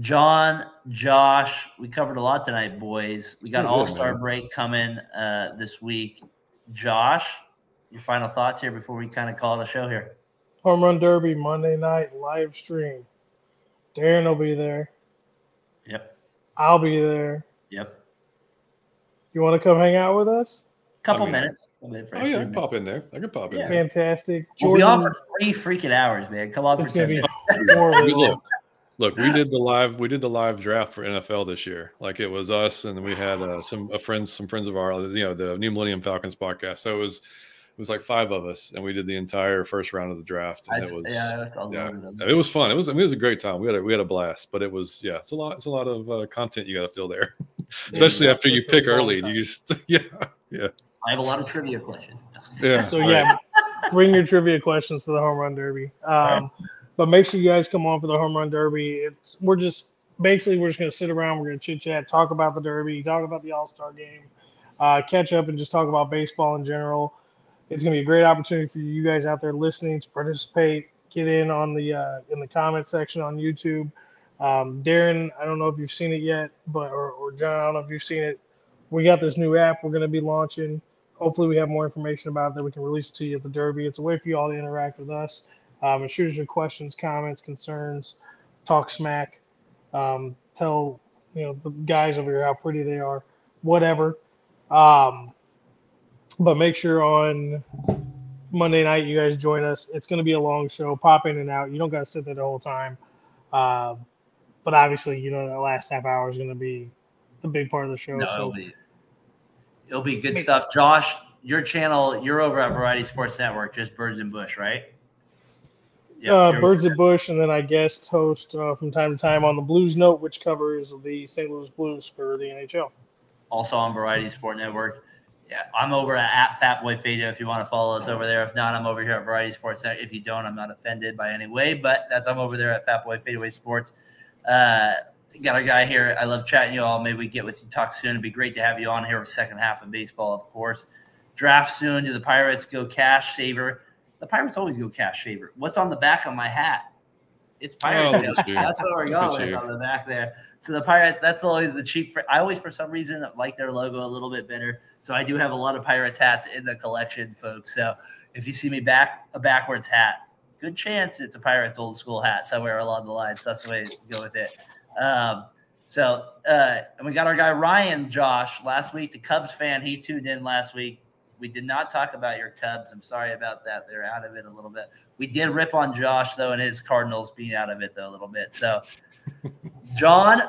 John, Josh, we covered a lot tonight, boys. We got All-Star break coming uh, this week. Josh, your final thoughts here before we kind of call it a show here. Home Run Derby Monday night live stream. Darren will be there. Yep. I'll be there. Yep. You want to come hang out with us? Couple I mean, minutes. Oh yeah, I can pop in there. I can pop in yeah. there. Fantastic. We'll be on for three freaking hours, man. Come on it's for ten minutes. Look, look, we did the live. We did the live draft for N F L this year. Like it was us, and we had uh, some a friends, some friends of ours. You know, the New Millennium Falcons podcast. So it was, it was like five of us, and we did the entire first round of the draft. And I, it was yeah, that's all yeah, it was fun. It was I mean, it was a great time. We had a, we had a blast, but it was yeah, it's a lot. It's a lot of uh, content you got to fill there, especially yeah, after you pick early. Time. You just yeah yeah. I have a lot of trivia questions. Yeah. So, yeah, bring your trivia questions for the Home Run Derby. Um, but make sure you guys come on for the Home Run Derby. It's We're just – basically, we're just going to sit around. We're going to chit-chat, talk about the Derby, talk about the All-Star game, uh, catch up and just talk about baseball in general. It's going to be a great opportunity for you guys out there listening to participate, get in on the uh, in the comment section on YouTube. Um, Darren, I don't know if you've seen it yet, but or, or John, I don't know if you've seen it. We got this new app we're going to be launching. Hopefully we have more information about it that we can release to you at the Derby. It's a way for you all to interact with us. Um, and shoot us your questions, comments, concerns, talk smack, um, tell you know the guys over here how pretty they are, whatever. Um, but make sure on Monday night you guys join us. It's going to be a long show. Pop in and out. You don't got to sit there the whole time. Uh, but obviously, you know, that last half hour is going to be the big part of the show. No, so. it'll be- It'll be good stuff. Josh, your channel, you're over at Variety Sports Network, just Birds and Bush, right? Yeah, uh, Birds and Bush, and then I guest host uh, from time to time on the Blues Note, which covers the Saint Louis Blues for the N H L. Also on Variety Sports Network. Yeah, I'm over at FatboyFado if you want to follow us over there. If not, I'm over here at Variety Sports Network. If you don't, I'm not offended by any way, but that's I'm over there at FatboyFadaway Sports. Uh, Got a guy here. I love chatting you all. Maybe we get with you, talk soon. It'd be great to have you on here with second half of baseball, of course. Draft soon. Do the Pirates go cash saver? The Pirates always go cash saver. What's on the back of my hat? It's Pirates. Oh, that's what we're going with on the back there. So the Pirates, that's always the cheap. Fr- I always, for some reason, like their logo a little bit better. So I do have a lot of Pirates hats in the collection, folks. So if you see me back a backwards hat, good chance it's a Pirates old school hat somewhere along the line. So that's the way to go with it. Um, so, uh, and we got our guy Ryan, Josh, last week, the Cubs fan, he tuned in last week. We did not talk about your Cubs. I'm sorry about that. They're out of it a little bit. We did rip on Josh though, and his Cardinals being out of it though, a little bit. So John,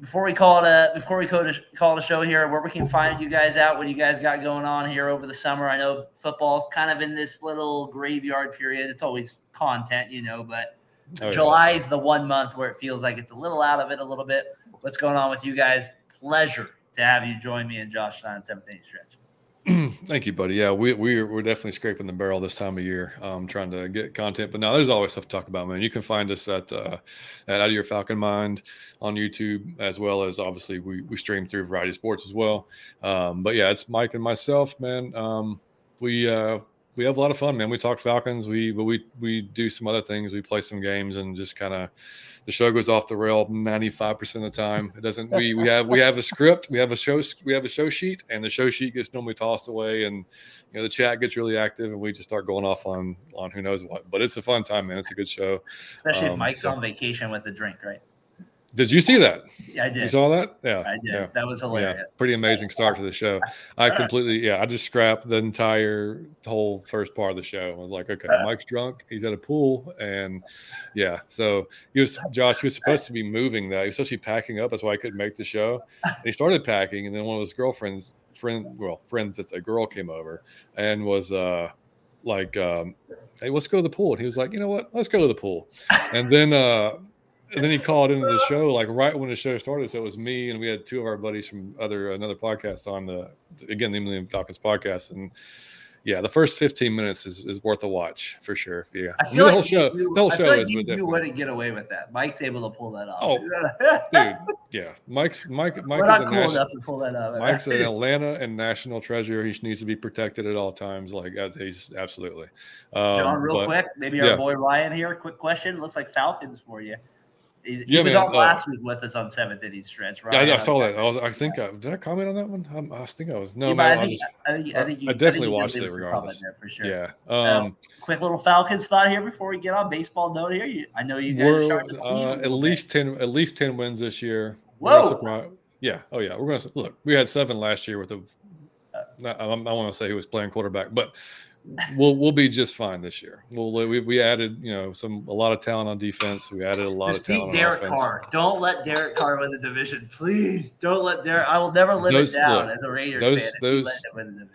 before we call it a, before we call it a, call it a show here, where we can find you guys out, what you guys got going on here over the summer. I know football's kind of in this little graveyard period. It's always content, you know, but Oh, July yeah. is the one month where it feels like it's a little out of it a little bit. What's going on with you guys? Pleasure to have you join me and Josh on seventh inning stretch. Thank you, buddy. Yeah, we, we're we're definitely scraping the barrel this time of year, um, trying to get content. But now there's always stuff to talk about, man. You can find us at uh, at Out of Your Falcon Mind on YouTube, as well as obviously we we stream through Variety Sports as well. Um, but yeah, it's Mike and myself, man. Um, we. Uh, We have a lot of fun, man. We talk Falcons, we but we we do some other things. We play some games and just kind of the show goes off the rail ninety-five percent of the time. It doesn't. We we have we have a script, we have a show we have a show sheet, and the show sheet gets normally tossed away, and you know the chat gets really active, and we just start going off on on who knows what. But it's a fun time, man. It's a good show, especially um, if Mike's so. on vacation with a drink, right? Did you see that? Yeah, I did. You saw that? Yeah, I did. Yeah. That was hilarious. Yeah. Pretty amazing start to the show. I completely, yeah, I just scrapped the entire whole first part of the show. I was like, okay, Mike's drunk. He's at a pool, and yeah. So he was Josh. He was supposed to be moving that. He was supposed to be packing up. That's why I couldn't make the show. And he started packing, and then one of his girlfriends, friend, well, friends, that's a girl, came over and was uh like, um, hey, let's go to the pool. And he was like, you know what? Let's go to the pool. And then uh. And then he called into the show like right when the show started. So it was me and we had two of our buddies from other another podcast on the again the Million Falcons podcast, and yeah, the first fifteen minutes is, is worth a watch for sure. Yeah, I feel I mean, like the whole show, knew, the whole I show like is you, you wouldn't get away with that. Mike's able to pull that off. Oh, dude, yeah, Mike's Mike. Mike We're not is cool national, enough to pull that off. Mike's an Atlanta and national treasure. He needs to be protected at all times. Like he's absolutely. Um, John, real but, quick, maybe our yeah. boy Ryan here. Quick question. Looks like Falcons for you. He, yeah, he was man, on last uh, week with us on seventh inning stretch. Right? Yeah, I saw that. I, was, I think I, did I comment on that one? I'm, I think I was. No, man, I, think, I, was, I, think, I, think you, I definitely I watched it regardless. There for sure. Yeah. Um, um, quick little Falcons thought here before we get on baseball note here. You, I know you guys are starting to uh, at least ten at least ten wins this year. Whoa. Yeah. Oh yeah. We're gonna look. We had seven last year with a. I, I want to say he was playing quarterback, but. We'll we'll be just fine this year. We'll, we we added you know some a lot of talent on defense. We added a lot just of talent. Beat Derek on offense. Carr. Don't let Derek Carr win the division, please. Don't let Derek. I will never live those, it down look, as a Raiders those, fan. Those win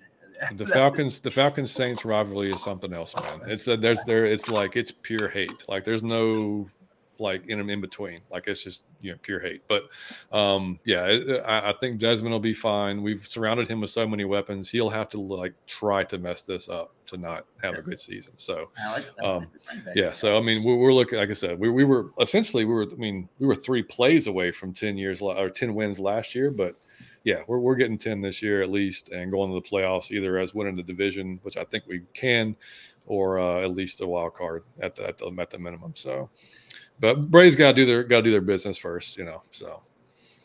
the, the Falcons the Falcons Saints rivalry is something else, man. It's a, there's there it's like it's pure hate. Like there's no like in in between. Like it's just you know pure hate. But um yeah, it, I, I think Desmond will be fine. We've surrounded him with so many weapons. He'll have to like try to mess this up to not have a good season. So, um, yeah. So, I mean, we, we're looking, like I said, we, we were essentially, we were, I mean, we were three plays away from ten years or ten wins last year, but yeah, we're, we're getting ten this year at least and going to the playoffs either as winning the division, which I think we can, or, uh, at least a wild card at the, at the, at the minimum. So, but Braves got to do their, got to do their business first, you know, so.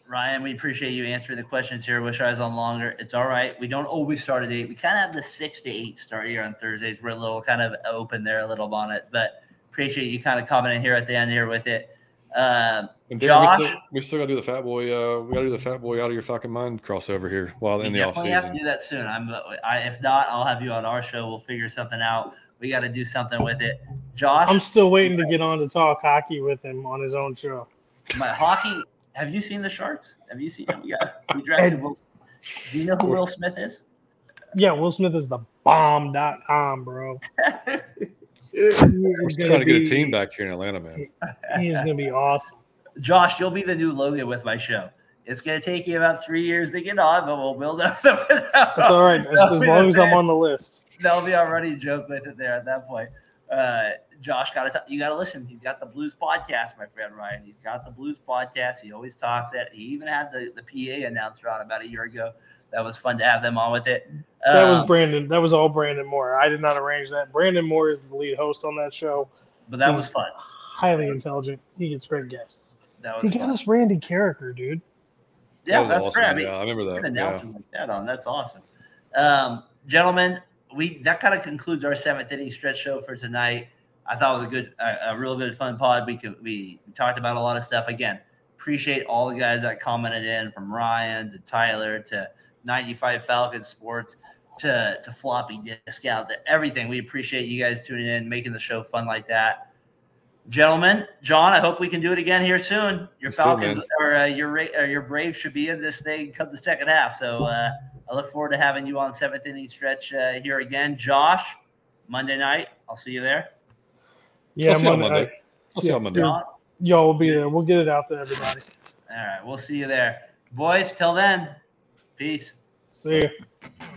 Ryan, we appreciate you answering the questions here. Wish I was on longer. It's all right. We don't always start at eight. We kind of have the six to eight start here on Thursdays. We're a little kind of open there a little on it, but appreciate you kind of commenting here at the end here with it. Um, and Josh, we still, we still got to do the fat boy. Uh, we got to do the fat boy out of your fucking mind crossover here while in the off season. We have to do that soon. I'm. I, if not, I'll have you on our show. We'll figure something out. We got to do something with it, Josh. I'm still waiting to get on to talk hockey with him on his own show. My hockey. Have you seen the Sharks? Have you seen them? Yeah. We drafted Will Smith. Do you know who Will Smith is? Yeah, Will Smith is the bomb dot com, bro. We're trying to be, get a team back here in Atlanta, man. He's going to be awesome. Josh, you'll be the new Logan with my show. It's going to take you about three years to get on, but we'll build up. The, That's all right. That's as long as I'm on the list. They'll be already joke with it there at that point. Uh, Josh, gotta t- you got to listen. He's got the Blues podcast, my friend Ryan. He's got the Blues podcast. He always talks it. He even had the, the P A announcer on about a year ago. That was fun to have them on with it. Um, that was Brandon. That was all Brandon Moore. I did not arrange that. Brandon Moore is the lead host on that show. But that was, was fun. Highly intelligent. He gets great guests. That was he fun. Got us Randy Carricker, dude. Yeah, that that's awesome. Great. I mean, yeah, I remember that. An announcement yeah. like that on. That's awesome. Um, gentlemen, we that kind of concludes our seventh inning stretch show for tonight. I thought it was a good, a, a real good, fun pod. We could, we talked about a lot of stuff. Again, appreciate all the guys that commented in, from Ryan to Tyler to ninety-five Falcon Sports to to Floppy Discount to everything. We appreciate you guys tuning in, making the show fun like that, gentlemen. John, I hope we can do it again here soon. Your Let's Falcons do it, or uh, your or your Braves should be in this thing come the second half. So. Uh, I look forward to having you on seventh inning stretch uh, here again. Josh, Monday night, I'll see you there. Yeah, I'll see Monday. Monday. I'll see yeah, you on Monday. Y'all, y'all will be there. We'll get it out to everybody. All right, we'll see you there. Boys, till then, peace. See ya.